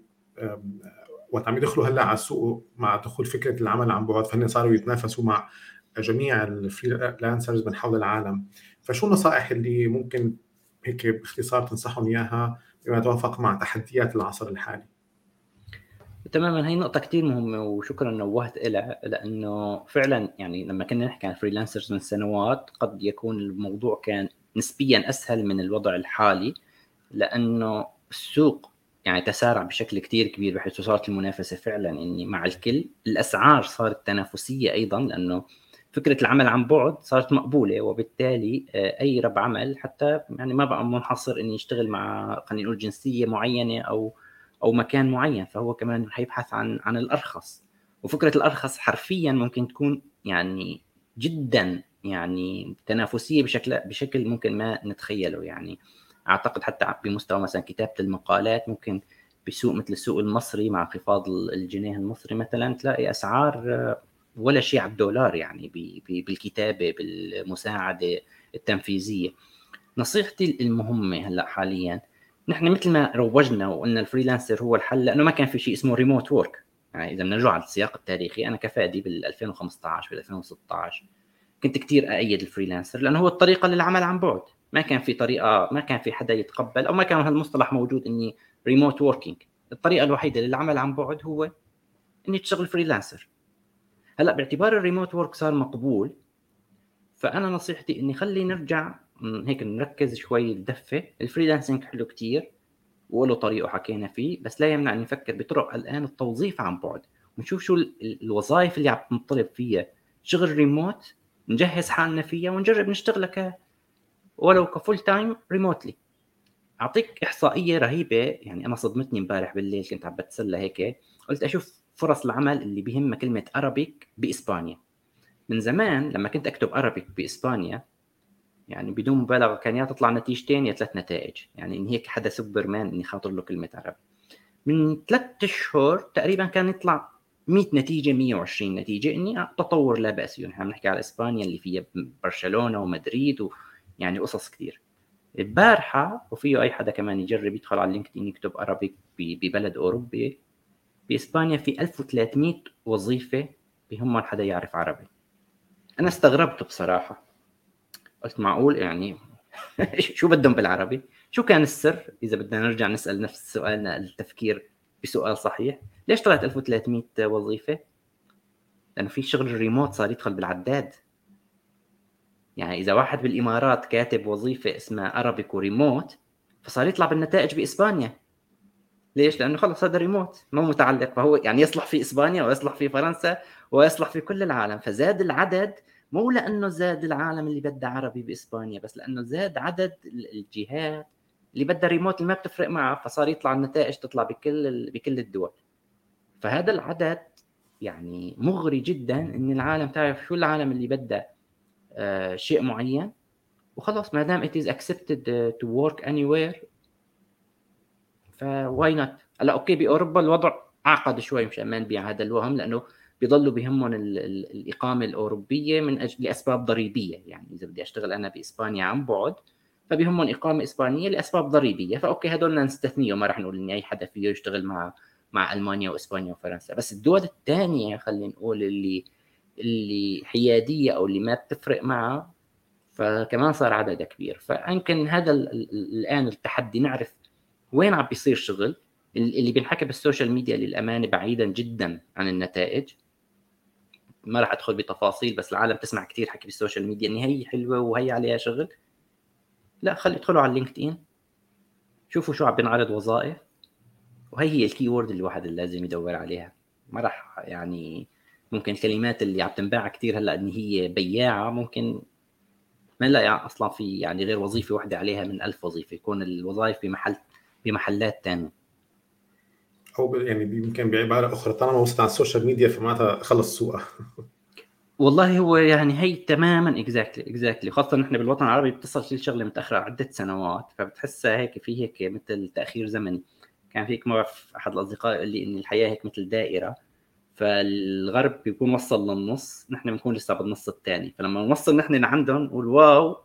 وقت عم يدخلوا هلا على السوق مع دخول فكره العمل عن بعد، فهن صاروا يتنافسوا مع جميع الفريلانسرز من حول العالم. فشو النصائح اللي ممكن هيك باختصار تنصحهم اياها بما يتوافق مع تحديات العصر الحالي؟ تماما، هي نقطه كتير مهمه وشكرا نوهت إلها، لانه فعلا يعني لما كنا نحكي عن الفريلانسرز من سنوات قد يكون الموضوع كان نسبيا اسهل من الوضع الحالي، لانه السوق يعني تسارع بشكل كتير كبير بحيث صارت المنافسه فعلا اني مع الكل. الاسعار صارت تنافسيه ايضا لانه فكره العمل عن بعد صارت مقبوله، وبالتالي اي رب عمل حتى يعني ما بقى منحصر اني يشتغل مع خلينا نقول جنسيه معينه او او مكان معين، فهو كمان رح يبحث عن عن الارخص. وفكره الارخص حرفيا ممكن تكون يعني جدا يعني تنافسيه بشكل بشكل ممكن ما نتخيله. يعني اعتقد حتى بمستوى مثلا كتابه المقالات ممكن بسوق مثل السوق المصري مع انخفاض الجنيه المصري مثلا تلاقي اسعار ولا شيء على الدولار يعني بالكتابه بالمساعده التنفيذيه. نصيحتي المهمه هلا حاليا نحن مثل ما روجنا وقلنا الفريلانسر هو الحل لانه ما كان في شيء اسمه ريموت وورك. يعني اذا بنرجع على السياق التاريخي انا كفادي بالألفين وخمسة عشر بالألفين وستة عشر كنت كتير ايد الفريلانسر لانه هو الطريقه للعمل عن بعد، ما كان في طريقه ما كان في حدا يتقبل او ما كان هالمصطلح موجود اني ريموت ووركينج. الطريقه الوحيده للعمل عن بعد هو اني تشتغل فريلانسر. هلا باعتبار الريموت وورك صار مقبول، فانا نصيحتي اني خلي نرجع هيك نركز شوي الدفه. الفريلانسنج حلو كتير وله طريقه حكينا فيه، بس لا يمنع ان نفكر بطرق الان التوظيف عن بعد ونشوف شو الوظائف اللي عم تنطلب فيها شغل ريموت نجهز حالنا فيها ونجرب نشتغلها ولو كفول تايم ريموتلي. اعطيك احصائيه رهيبه يعني انا صدمتني امبارح بالليل كنت عم بتسلى هيك قلت اشوف فرص العمل اللي بيهمها كلمه ارابيك باسبانيا. من زمان لما كنت اكتب ارابيك باسبانيا يعني بدون مبالغه كان يا تطلع نتيجتين يا ثلاث نتائج، يعني ان هيك حدا سوبرمان اني خاطر له كلمه عربي. من ثلاث اشهر تقريبا كان يطلع مية نتيجه مية وعشرين نتيجه اني تطور لا باس. يعني عم نحكي على اسبانيا اللي فيها برشلونه ومدريد ويعني قصص كثير. البارحه وفيه اي حدا كمان يجرب يدخل على لينكدين يكتب عربي ببلد اوروبي باسبانيا في ألف وثلاثمية وظيفه بهم حدا يعرف عربي. انا استغربت بصراحه، قلت معقول يعني شو بدهم بالعربي؟ شو كان السر؟ إذا بدنا نرجع نسأل نفس سؤالنا التفكير بسؤال صحيح. ليش طلعت ألف وثلاثمية وظيفة؟ لأنه في شغل ريموت صار يدخل بالعداد. يعني إذا واحد بالإمارات كاتب وظيفة اسمها أرابيك وريموت، فصار يطلع بالنتائج بإسبانيا. ليش؟ لأنه خلص هذا ريموت مو متعلق، فهو يعني يصلح في إسبانيا ويصلح في فرنسا ويصلح في كل العالم. فزاد العدد مو لأنه زاد العالم اللي بدأ عربي بإسبانيا، بس لأنه زاد عدد الجهات اللي بدأ ريموت اللي ما بتفرق معه، فصار يطلع النتائج تطلع بكل بكل الدول. فهذا العدد يعني مغري جدا، إن العالم تعرف شو العالم اللي بدأ آه شيء معين وخلاص، ما دام it is accepted to work anywhere فواي نوت. هلا اوكي بأوروبا الوضع عقد شوي مشان ما نبيع هذا الوهم، لأنه بيضلوا بهمهم الإقامة الأوروبية من أجل لأسباب ضريبية. يعني إذا بدي أشتغل أنا بإسبانيا عن بعد فبهمهم إقامة إسبانية لأسباب ضريبية، فأوكي هدول نستثنيه، ما رح نقول إن أي حدا فيه يشتغل مع مع ألمانيا وإسبانيا وفرنسا. بس الدول الثانية خلينا نقول اللي اللي حيادية أو اللي ما بتفرق معها، فكمان صار عددها كبير. فيمكن هذا الآن التحدي، نعرف وين عم بيصير شغل. اللي بنحكي بالسوشيال ميديا للأمانة بعيدا جدا عن النتائج، ما راح أدخل بتفاصيل، بس العالم تسمع كتير حكي بالسوشيال ميديا إن هي حلوة وهي عليها شغل. لا، خلي ادخلوا على اللينكد إن، شوفوا شو عم بنعرض وظائف، وهي هي الكي وورد اللي الواحد لازم يدور عليها. ما راح يعني ممكن الكلمات اللي عم تنباع كتير هلا إن هي بياعة، ممكن ما لا يعني أصلا في يعني غير وظيفة واحدة عليها من ألف وظيفة، يكون الوظائف بمحل بمحلات تانية. أو يعني يمكن بعبارة أخرى طالما وصلت على السوشيال ميديا فمعناتها خلص سوقها. والله هو يعني هي تماماً إكزاكتلي إكزاكتلي، خاصة نحن بالوطن العربي بتصل في الشغلة متأخرة عدة سنوات، فبتحسها هيك في هيك مثل تأخير زمني. كان فيك مرة أحد الأصدقاء يقول لي إن الحياة هيك مثل دائرة، فالغرب بيكون وصل للنص، نحن بنكون لسه بالنص الثاني، فلما نوصل نحن عندهم نقول واو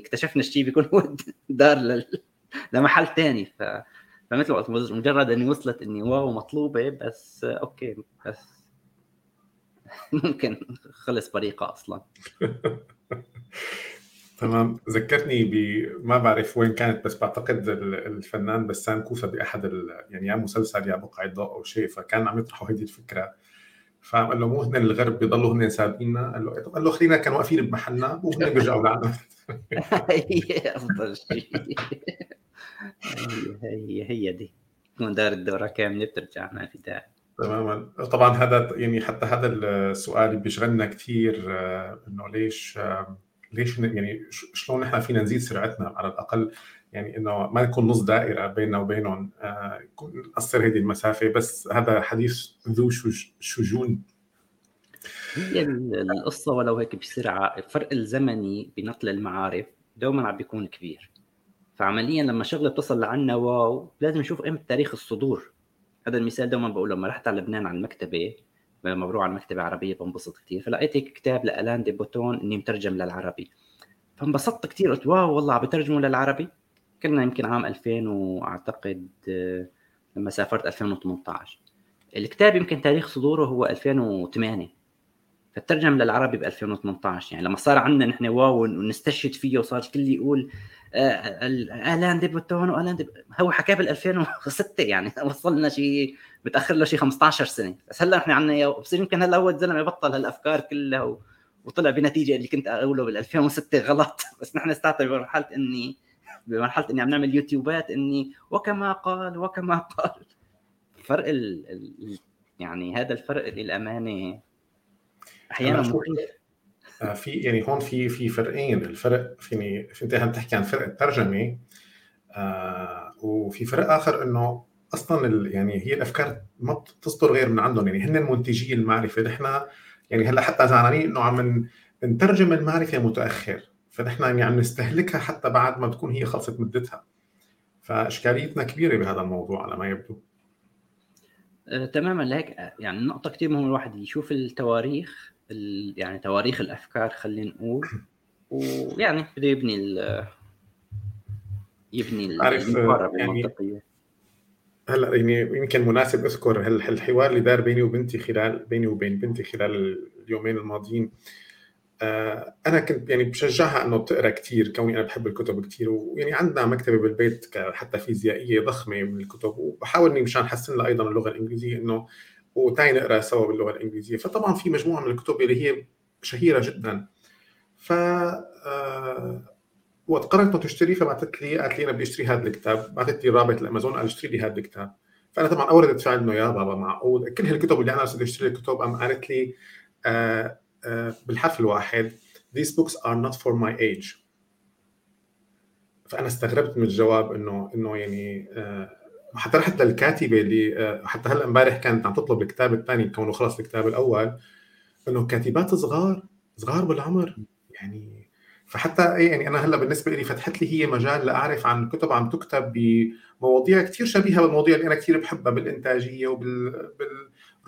اكتشفنا الشيء، بيكون هو دار لل... لمحل ثاني. ف فمثل مجرد اني وصلت اني واو مطلوبه، بس اوكي بس ممكن خلص طريقه اصلا. تمام. ذكرتني بما بعرف وين كانت، بس بعتقد الفنان بسام كوفه باحد يعني يا مسلسل يا بقعه ضوء او شيء، فكان عم يطرحوا هذه الفكره، فقال له مو هن الغرب بيضلوا هن سابقيننا، قال له قال له خلينا كانوا واقفين بمحلنا وهن بيرجعوا لعنا. افضل شيء هي هي دي تكون دار الدورة كاملة بترجع، ما في داعي. تماما. طبعا هذا يعني حتى هذا السؤال بيشغلنا كثير، انه ليش ليش يعني شلون نحن فينا نزيد سرعتنا على الاقل، يعني انه ما نكون نص دائرة بيننا وبينهم، نقصر هذه المسافة. بس هذا حديث ذو شجون. هي القصة ولو هيك بسرعة، الفرق الزمني بنقل المعارف دوما عم بيكون كبير. فعملياً لما شغلة بتصل لعنا واو لازم نشوف إمتى تاريخ الصدور. هذا المثال دوما بقوله، لما رحت على لبنان على المكتبة، لما بروح على المكتبة العربية بنبسط كتير، فلقيت كتاب لألان دي بوتون إني مترجم للعربي، فانبسطت كتير، قلت واو والله بترجمه للعربي. كنا يمكن عام ألفين، وأعتقد لما سافرت ألفين وثمانية عشر، الكتاب يمكن تاريخ صدوره هو ألفين وثمانية، فالترجم للعربي بألفين وثمانية عشر. يعني لما صار عندنا نحن واو ونستشهد فيه، وصار كل يقول ألان دي بوتون وألان دي، هو حكاه بالألفين وستة، يعني وصلنا شيء متأخر له شيء خمسة عشر سنة. بس هلا نحن عنا بصير يمكن هلا أول زلمة يبطل هالأفكار كلها وطلع بنتيجة اللي كنت أقوله بالألفين وستة غلط. بس نحن استعطي بمرحلة إني بمرحلة إني عم نعمل يوتيوبات إني وكما قال وكما قال. فرق ال... ال... يعني هذا الفرق للأمانة أحياناً مخيف. في يعني هون في في فرقين، الفرق فيني انت عم تحكي عن فرق الترجمه، آه وفي فرق اخر انه اصلا يعني هي الافكار ما بتصدر غير من عندهم، يعني هن المنتجي المعرفه. نحن يعني هلا حتى زعلانين انه عم نترجم المعرفه متاخر، فنحن يعني عم نستهلكها حتى بعد ما بتكون هي خلصت مدتها، فاشكاليتنا كبيره بهذا الموضوع على ما يبدو. آه تماما. لهيك يعني النقطه كثير مهم الواحد يشوف التواريخ، يعني تواريخ الأفكار خلينا نقول، ويعني بده يبني ال يبني المقاربة المنطقية. هلا يعني يمكن مناسب أذكر الحوار اللي دار بيني وبنتي خلال بيني وبين بنتي خلال اليومين الماضيين. انا كنت يعني بشجعها انه تقرا كتير، كوني انا بحب الكتب كتير، ويعني عندنا مكتبه بالبيت حتى فيزيائيه ضخمه من الكتب، وبحاول اني مشان احسن لها ايضا اللغه الانجليزيه انه وتعي نقرا سوا باللغه الانجليزيه. فطبعا في مجموعه من الكتب اللي هي شهيره جدا، ف وقت قررت انه تشتري فبعثت لي قالت لي انا بدي اشتري هذا الكتاب، بعثت لي رابط الامازون قال اشتري لي هذا الكتاب. فانا طبعا اورد فعل انه يا بابا معقول كل هالكتب اللي انا بدي اشتري الكتب؟ ام قالت لي آه بالحرف الواحد these books are not for my age. فأنا استغربت من الجواب إنه إنه يعني حتى رحت للكاتبة اللي حتى هلا امبارح كانت عم تطلب الكتاب الثاني كونه خلص الكتاب الأول، إنه كاتبات صغار صغار بالعمر يعني. فحتى أي يعني أنا هلا بالنسبة لي فتحت لي هي مجال لأعرف عن كتب عم تكتب بمواضيع كتير شبيهة بالمواضيع اللي أنا كتير بحبها بالإنتاجية وبال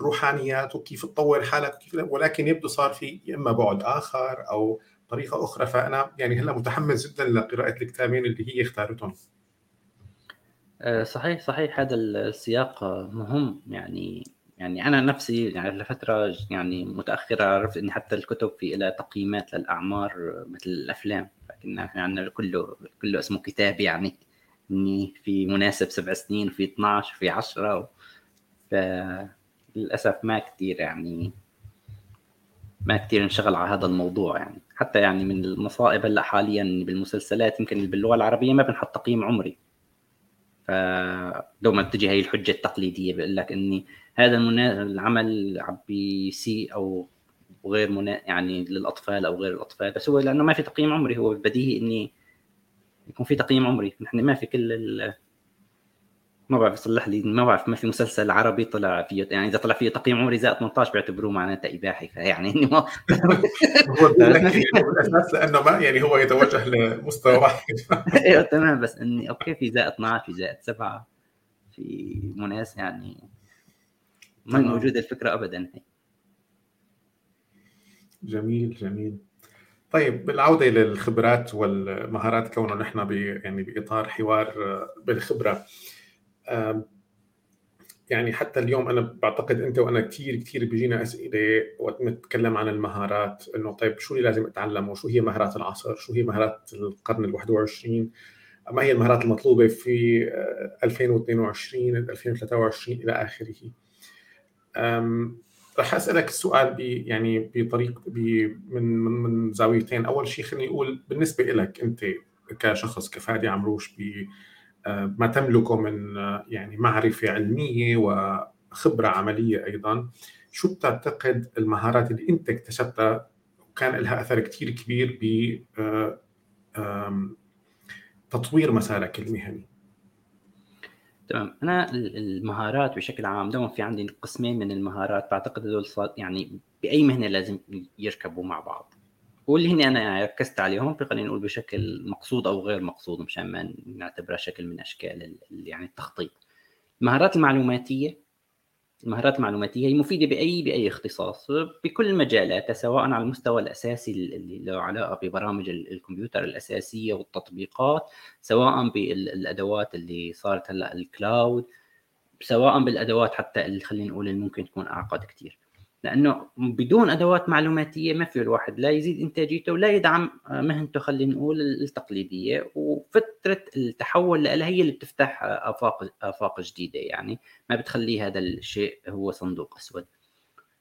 روحانيات وكيف تطور حالك وكيف، ولكن يبدو صار في إما بعد آخر أو طريقة أخرى. فأنا يعني هلا متحمس جدا لقراءة الكتابين اللي هي اختارتهم. صحيح صحيح، هذا السياق مهم يعني. يعني أنا نفسي يعني لفترة يعني متأخرة عرفت إن حتى الكتب في إلى تقييمات للأعمار مثل الأفلام، لكن إحنا عندنا كله كله اسمه كتاب يعني، إني في مناسب سبع سنين في اثناعش في عشرة و... ف... للأسف ما كتير يعني ما كتير نشغل على هذا الموضوع يعني. حتى يعني من المصائب اللي حاليا بالمسلسلات يمكن باللغة العربية ما بنحط تقييم عمري، فدوما بتجي هاي الحجة التقليدية بقول لك اني هذا المنا... العمل عبي سي او غير منا... يعني للأطفال او غير الأطفال، بس هو لأنه ما في تقييم عمري هو بديهي اني يكون في تقييم عمري. نحن ما في كل ال... ما بعرف صلح لي ما بعرف ما في مسلسل عربي طلع فيه يعني إذا طلع فيه تقييم عمري زائد ثمانية عشر بيعتبروه معناته إباحي، فيعني إنه ما هو بالأساس لأنه ما يعني هو يتوجه لمستوى واحد. إيه تمام، بس إني أوكي في زائد اثناعش في زائد سبعة في مناس يعني ما موجودة الفكرة أبدا. هي جميل جميل. طيب بالعودة للخبرات والمهارات، كونه نحن ب يعني بإطار حوار بالخبرة، يعني حتى اليوم أنا بعتقد أنت وأنا كتير كتير بيجينا أسئلة وقت نتكلم عن المهارات إنه طيب شو اللي لازم أتعلمه، وشو هي مهارات العصر، شو هي مهارات القرن الواحد وعشرين، ما هي المهارات المطلوبة في ألفين واثنين وعشرين ألفين وثلاثة وعشرين إلى آخره. رح أسألك السؤال بي يعني بطريق بي من من زاويتين. أول شيء خليني أقول بالنسبة إلك أنت كشخص كفادي عمروش ب ما تملكه من يعني معرفة علمية وخبرة عملية أيضاً، شو بتعتقد المهارات اللي أنت اكتسبتها وكان لها أثر كتير كبير بتطوير مسارك المهني؟ تمام، أنا المهارات بشكل عام دوما في عندي قسمين من المهارات بعتقد دول يعني بأي مهنة لازم يركبوا مع بعض، واللي هني أنا ركزت عليهم خلينا نقول بشكل مقصود أو غير مقصود مشان ما نعتبرها شكل من أشكال يعني التخطيط. المهارات المعلوماتية، المهارات المعلوماتية هي مفيدة بأي بأي اختصاص بكل مجالات، سواء على المستوى الأساسي اللي له علاقة ببرامج الكمبيوتر الأساسية والتطبيقات، سواء بالأدوات اللي صارت هلا الكلاود، سواء بالأدوات حتى اللي خلينا نقول اللي ممكن تكون أعقد كتير، لأنه بدون أدوات معلوماتية ما في الواحد لا يزيد إنتاجيته ولا يدعم مهنته خلينا نقول التقليدية. وفترة التحول لها هي اللي بتفتح آفاق آفاق جديدة يعني، ما بتخلي هذا الشيء هو صندوق أسود.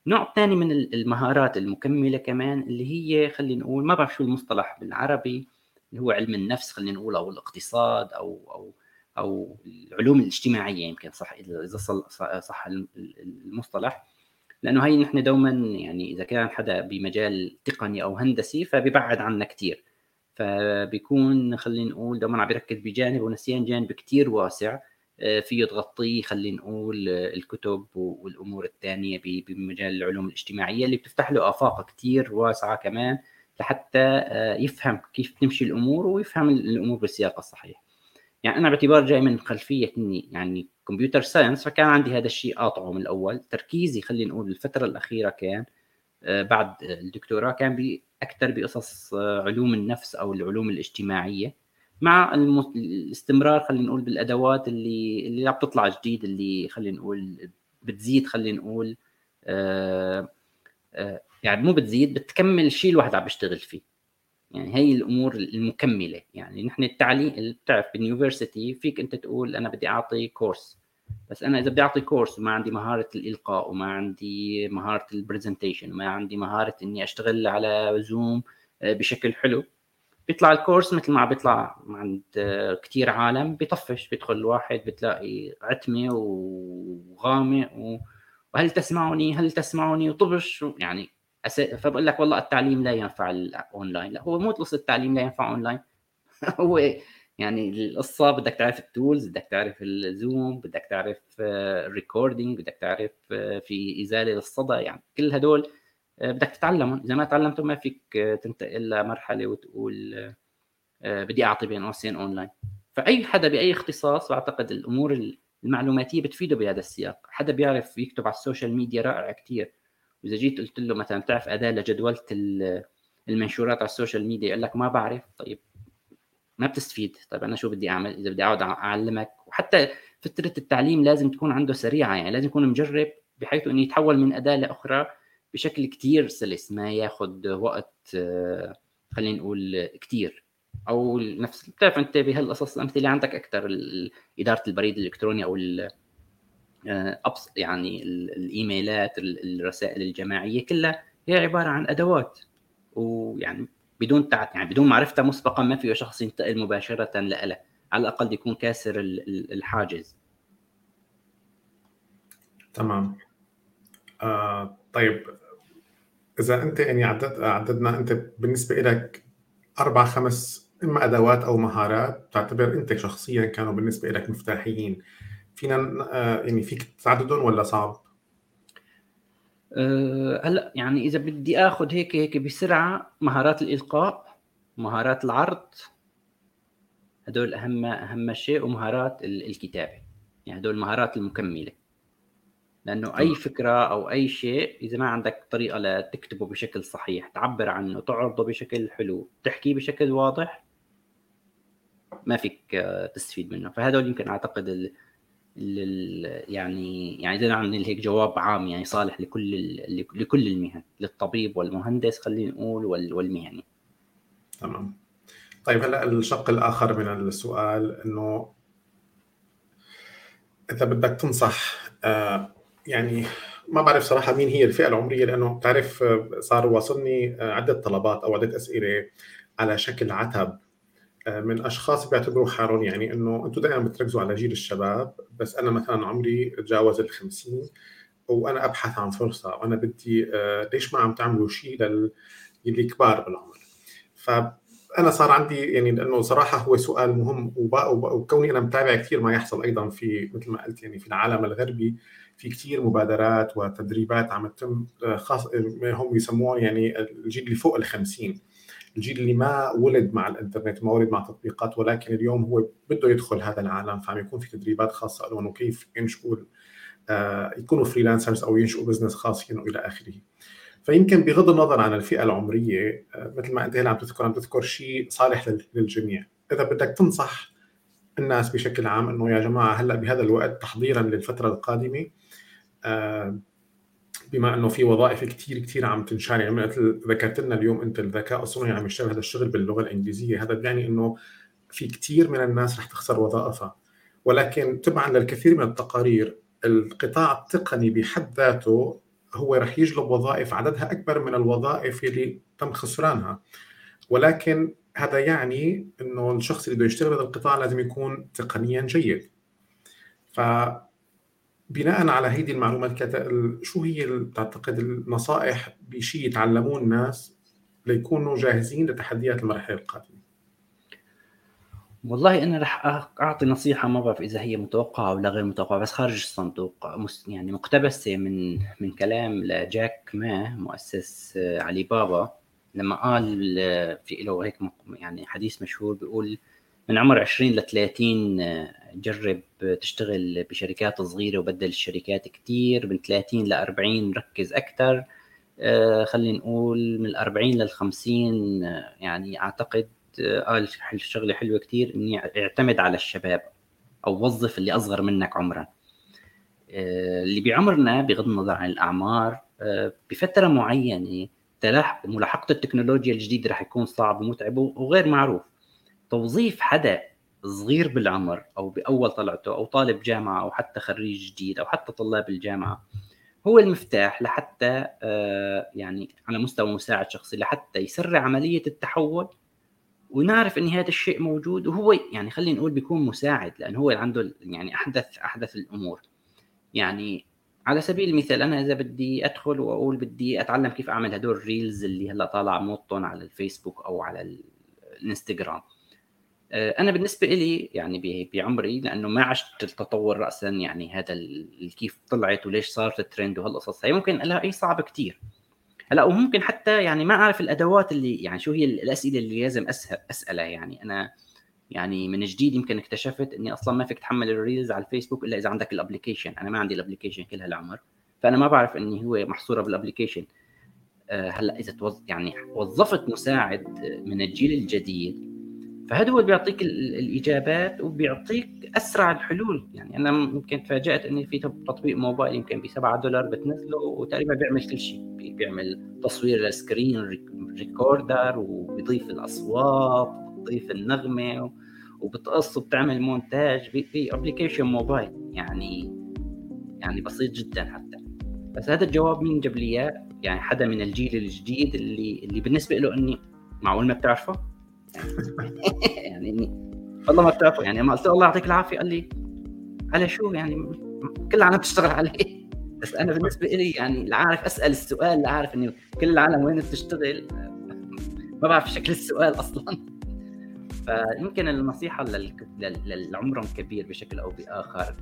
نوع ثاني من المهارات المكملة كمان اللي هي خلينا نقول ما بعرف شو المصطلح بالعربي اللي هو علم النفس خلينا نقول، أو الاقتصاد أو أو أو العلوم الاجتماعية يمكن صح إذا صح المصطلح، لأنه هاي نحن دوما يعني إذا كان حدا بمجال تقني أو هندسي فبيبعد عنا كتير، فبيكون خلينا نقول دوما عم يركز بجانب ونسيان جانب كتير واسع فيه تغطيه خلينا نقول الكتب والأمور الثانية بمجال العلوم الاجتماعية اللي بتفتح له آفاق كتير واسعة كمان لحتى يفهم كيف تمشي الأمور ويفهم الأمور بالسياق الصحيح. يعني أنا باعتبار جاي من خلفية إني يعني كمبيوتر ساينس، فكان عندي هذا الشيء قاطعه من الأول. تركيزي خلينا نقول الفترة الأخيرة كان بعد الدكتوراه كان أكثر بقصص علوم النفس أو العلوم الاجتماعية، مع الاستمرار خلينا نقول بالأدوات اللي اللي عم تطلع جديد اللي خلينا نقول بتزيد خلينا نقول يعني مو بتزيد بتكمل الشيء الواحد عم بيشتغل فيه. يعني هي الامور المكمله. يعني نحن التعليم اللي بتعرف باليونيفرسيتي فيك انت تقول انا بدي اعطي كورس، بس انا اذا بدي اعطي كورس وما عندي مهاره الالقاء وما عندي مهاره البرزنتيشن وما عندي مهاره اني اشتغل على زوم بشكل حلو، بيطلع الكورس مثل ما بيطلع عند كتير عالم بيطفش، بيدخل واحد بتلاقي عتمه وغامق وهل تسمعوني هل تسمعوني وطبش يعني. فبقول لك والله التعليم لا ينفع اونلاين. لا هو مو قصه التعليم لا ينفع اونلاين هو يعني القصه بدك تعرف التولز، بدك تعرف الزوم، بدك تعرف الريكوردينج، بدك تعرف في ازاله للصدى، يعني كل هدول بدك تتعلمهم. اذا ما تعلمتهم ما فيك تنتقل لمرحله وتقول بدي اعطي بين قوسين اونلاين. فاي حدا باي اختصاص بعتقد الامور المعلوماتيه بتفيده بهذا السياق. حدا بيعرف يكتب على السوشيال ميديا رائع كتير، واذا جيت قلت له مثلا تعرف اداه لجدولة المنشورات على السوشيال ميديا يقول لك ما بعرف، طيب ما بتستفيد. طيب انا شو بدي اعمل اذا بدي اقعد اعلمك؟ وحتى فتره التعليم لازم تكون عنده سريعه، يعني لازم يكون مجرب بحيث انه يتحول من اداه لاخرى بشكل كتير سلس، ما ياخد وقت خلينا نقول كتير. او نفس بتعرف انت بهالقصص الامثله عندك اكثر، اداره البريد الالكتروني او ابس يعني الايميلات، الرسائل الجماعيه كلها هي عباره عن ادوات، ويعني بدون تع... يعني بدون معرفتها مسبقا ما في شخص ينتقل مباشره لها، على الاقل يكون كاسر الحاجز. تمام. آه طيب اذا انت يعني عدد عددنا انت بالنسبه لك اربع خمس اما ادوات او مهارات تعتبر انت شخصيا كانوا بالنسبه لك مفتاحيين، فينا آه يعني فيك تعددهم ولا صعب؟ هلا أه يعني اذا بدي اخذ هيك هيك بسرعه، مهارات الالقاء، مهارات العرض، هدول اهم اهم شيء، ومهارات الكتابه. يعني هدول المهارات المكمله، لانه اي فكره او اي شيء اذا ما عندك طريقه لتكتبه بشكل صحيح، تعبر عنه، تعرضه بشكل حلو، تحكيه بشكل واضح، ما فيك تستفيد منه. فهدول يمكن اعتقد ال يعني يعني اذا عن هيك جواب عام يعني صالح لكل لكل المهن، للطبيب والمهندس خلينا نقول والمهني. تمام. طيب هلا الشق الاخر من السؤال، انه انت بدك تنصح آه يعني ما بعرف صراحه مين هي الفئه العمريه، لانه بتعرف صار واصلني عده طلبات او عده اسئله على شكل عتب من اشخاص بيعتبروا حالهم يعني انه انتم دائما بتركزوا على جيل الشباب، بس انا مثلا عمري تجاوز ال خمسين وانا ابحث عن فرصه، وانا بدي ليش ما عم تعملوا شيء للي كبار بالعمر. فانا صار عندي يعني لانه صراحه هو سؤال مهم، وكوني انا متابع كثير ما يحصل ايضا في مثل ما قلت يعني في العالم الغربي، في كثير مبادرات وتدريبات عم تتم، خاص هم يسموهم يعني الجيل اللي فوق ال خمسين، الجيل اللي ما ولد مع الانترنت، ما ولد مع تطبيقات، ولكن اليوم هو بده يدخل هذا العالم. فعم يكون في تدريبات خاصه لهم وكيف ينشئوا آه يكونوا فريلانسرز او ينشئوا بزنس خاص ينو الى اخره. فيمكن بغض النظر عن الفئه العمريه آه مثل ما انت هلا عم تذكر عم تذكر شيء صالح للجميع، اذا بدك تنصح الناس بشكل عام انه يا جماعه هلا بهذا الوقت تحضيرا للفتره القادمه، آه بما انه في وظائف كتير كتير عم تنشال، يعني مثل ذكرت لنا اليوم انت الذكاء الصناعي عم يشتغل هذا الشغل باللغه الانجليزيه، هذا يعني انه في كتير من الناس رح تخسر وظائفها. ولكن تبعا للكثير من التقارير القطاع التقني بحد ذاته هو رح يجلب وظائف عددها اكبر من الوظائف اللي تم خسرانها، ولكن هذا يعني انه الشخص اللي بده يشتغل هذا القطاع لازم يكون تقنيا جيد. ف بناء على هذه المعلومات، شو هي تعتقد النصائح بشيء يتعلمون الناس ليكونوا جاهزين لتحديات المرحلة القادمة؟ والله أنا رح أعطي نصيحة، ما بعرف إذا هي متوقعة أو لا غير متوقعة، بس خارج الصندوق، يعني مقتبسة من من كلام لجاك ما مؤسس علي بابا، لما قال في له هيك يعني حديث مشهور بيقول من عمر عشرين ل ثلاثين جرب تشتغل بشركات صغيرة وبدل الشركات كتير، من ثلاثين ل أربعين ركز أكتر، خلينا نقول من الأربعين لل خمسين يعني أعتقد قال آه شغلة حلوة كتير إني اعتمد على الشباب أو وظف اللي أصغر منك عمرا. اللي بعمرنا بغض النظر عن الأعمار بفترة معينة ملاحقة التكنولوجيا الجديدة رح يكون صعب ومتعب وغير معروف. توظيف حدا صغير بالعمر أو بأول طلعته أو طالب جامعة أو حتى خريج جديد أو حتى طلاب الجامعة هو المفتاح لحتى يعني على مستوى مساعد شخصي لحتى يسرع عملية التحول، ونعرف ان هذا الشيء موجود، وهو يعني خلينا نقول بيكون مساعد لأنه هو عنده يعني أحدث أحدث الأمور. يعني على سبيل المثال أنا إذا بدي أدخل وأقول بدي أتعلم كيف أعمل هدول الريلز اللي هلأ طالع موطن على الفيسبوك أو على الانستغرام، أنا بالنسبة لي يعني بعمري لأنه ما عشت التطور رأسا يعني هذا كيف طلعت وليش صارت الترند وهالقصص هي، ممكن ألاقي صعب كتير هلأ، وممكن حتى يعني ما أعرف الأدوات اللي يعني شو هي الأسئلة اللي لازم أسألها. يعني أنا يعني من جديد يمكن اكتشفت اني اصلا ما فيك تحمل الريلز على الفيسبوك الا اذا عندك الابليكيشن، انا ما عندي الابليكيشن كل هالعمر، فانا ما بعرف اني هو محصوره بالابليكيشن. أه هلا اذا توظ... يعني وظفت مساعد من الجيل الجديد فهذا هو بيعطيك ال... الاجابات وبيعطيك اسرع الحلول. يعني انا ممكن تفاجات اني في تطبيق موبايل يمكن ب سبعة دولار بتنزله وتقريبا بيعمل كل شيء، بيعمل تصوير للسكرين ريكوردر وبيضيف الاصوات وبيضيف النغمه و... وبتقص وبتعمل مونتاج بابليكيشن موبايل، يعني يعني بسيط جدا حتى. بس هذا الجواب مين جاب لي اياه؟ يعني حدا من الجيل الجديد اللي اللي بالنسبه له اني معقول ما بتعرفه يعني اني والله ما بتعرفه، يعني ما قلت الله يعطيك العافيه قال لي على شو يعني كل العالم بتشتغل عليه، بس انا بالنسبه لي يعني لا عارف اسال السؤال، لا عارف اني كل العالم وين بتشتغل ما بعرف شكل السؤال اصلا. فيمكن النصيحة للعمرهم كبير بشكل أو بآخر،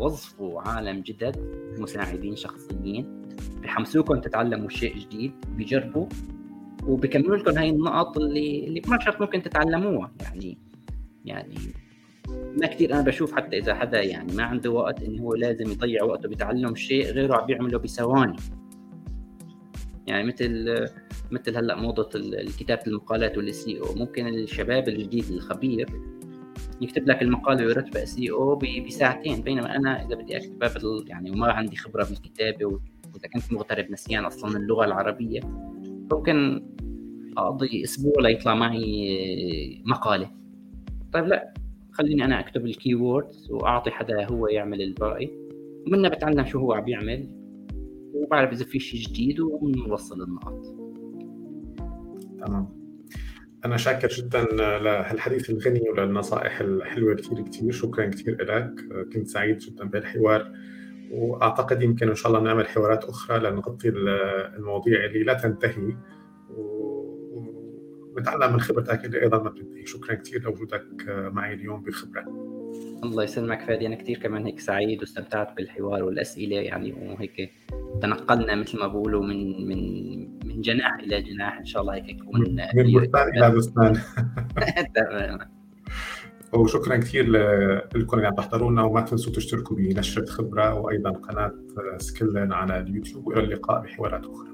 وظفوا عالم جدد مساعدين شخصيين بحمسوكم تتعلموا شيء جديد، بيجربوا وبيكملوا لكم هاي النقط اللي اللي ما شرط ممكن تتعلموها. يعني يعني ما كتير أنا بشوف حتى إذا حدا يعني ما عنده وقت إنه هو لازم يضيع وقته بتعلم شيء غيره عم بيعمله بثواني. يعني مثل مثل هلا موضه الكتابه المقالات والسي او، ممكن الشباب الجديد الخبير يكتب لك المقاله ويرتبها سي او بساعتين، بينما انا اذا بدي اكتبها يعني وما عندي خبره بالكتابه، واذا كنت مغترب نسيان اصلا اللغه العربيه ممكن اقضي اسبوع ليطلع معي مقاله. طيب لا، خليني انا اكتب الكيوردز واعطي حدا هو يعمل الباقي، ومنها بتعلم شو هو عم بيعمل وبعرف اذا في شيء جديد ونوصل النقاط. تمام، أنا شاكر جدا لهالحديث الغني وللنصائح الحلوة كتير كتير، شكرا كتير إلك، كنت سعيد جدا بالحوار، وأعتقد يمكن إن شاء الله نعمل حوارات أخرى لنغطي المواضيع اللي لا تنتهي، ونتعلم من خبرتك اللي أيضا ما بتنتهي. شكرا كتير لوجودك معي اليوم بخبرة. الله يسلمك فادي، أنا كتير كمان هيك سعيد واستمتعت بالحوار والأسئلة، يعني وهيك تنقلنا مثل ما بقولوا من من من جناح إلى جناح، إن شاء الله هيك يكون من بستان إلى بستان. وشكرا كثير لكم اللي عم تحضرونا، وما تنسوا تشتركوا بنشرة خبرة وأيضا قناة سكيلن على اليوتيوب، وإلى اللقاء بحوارات أخرى.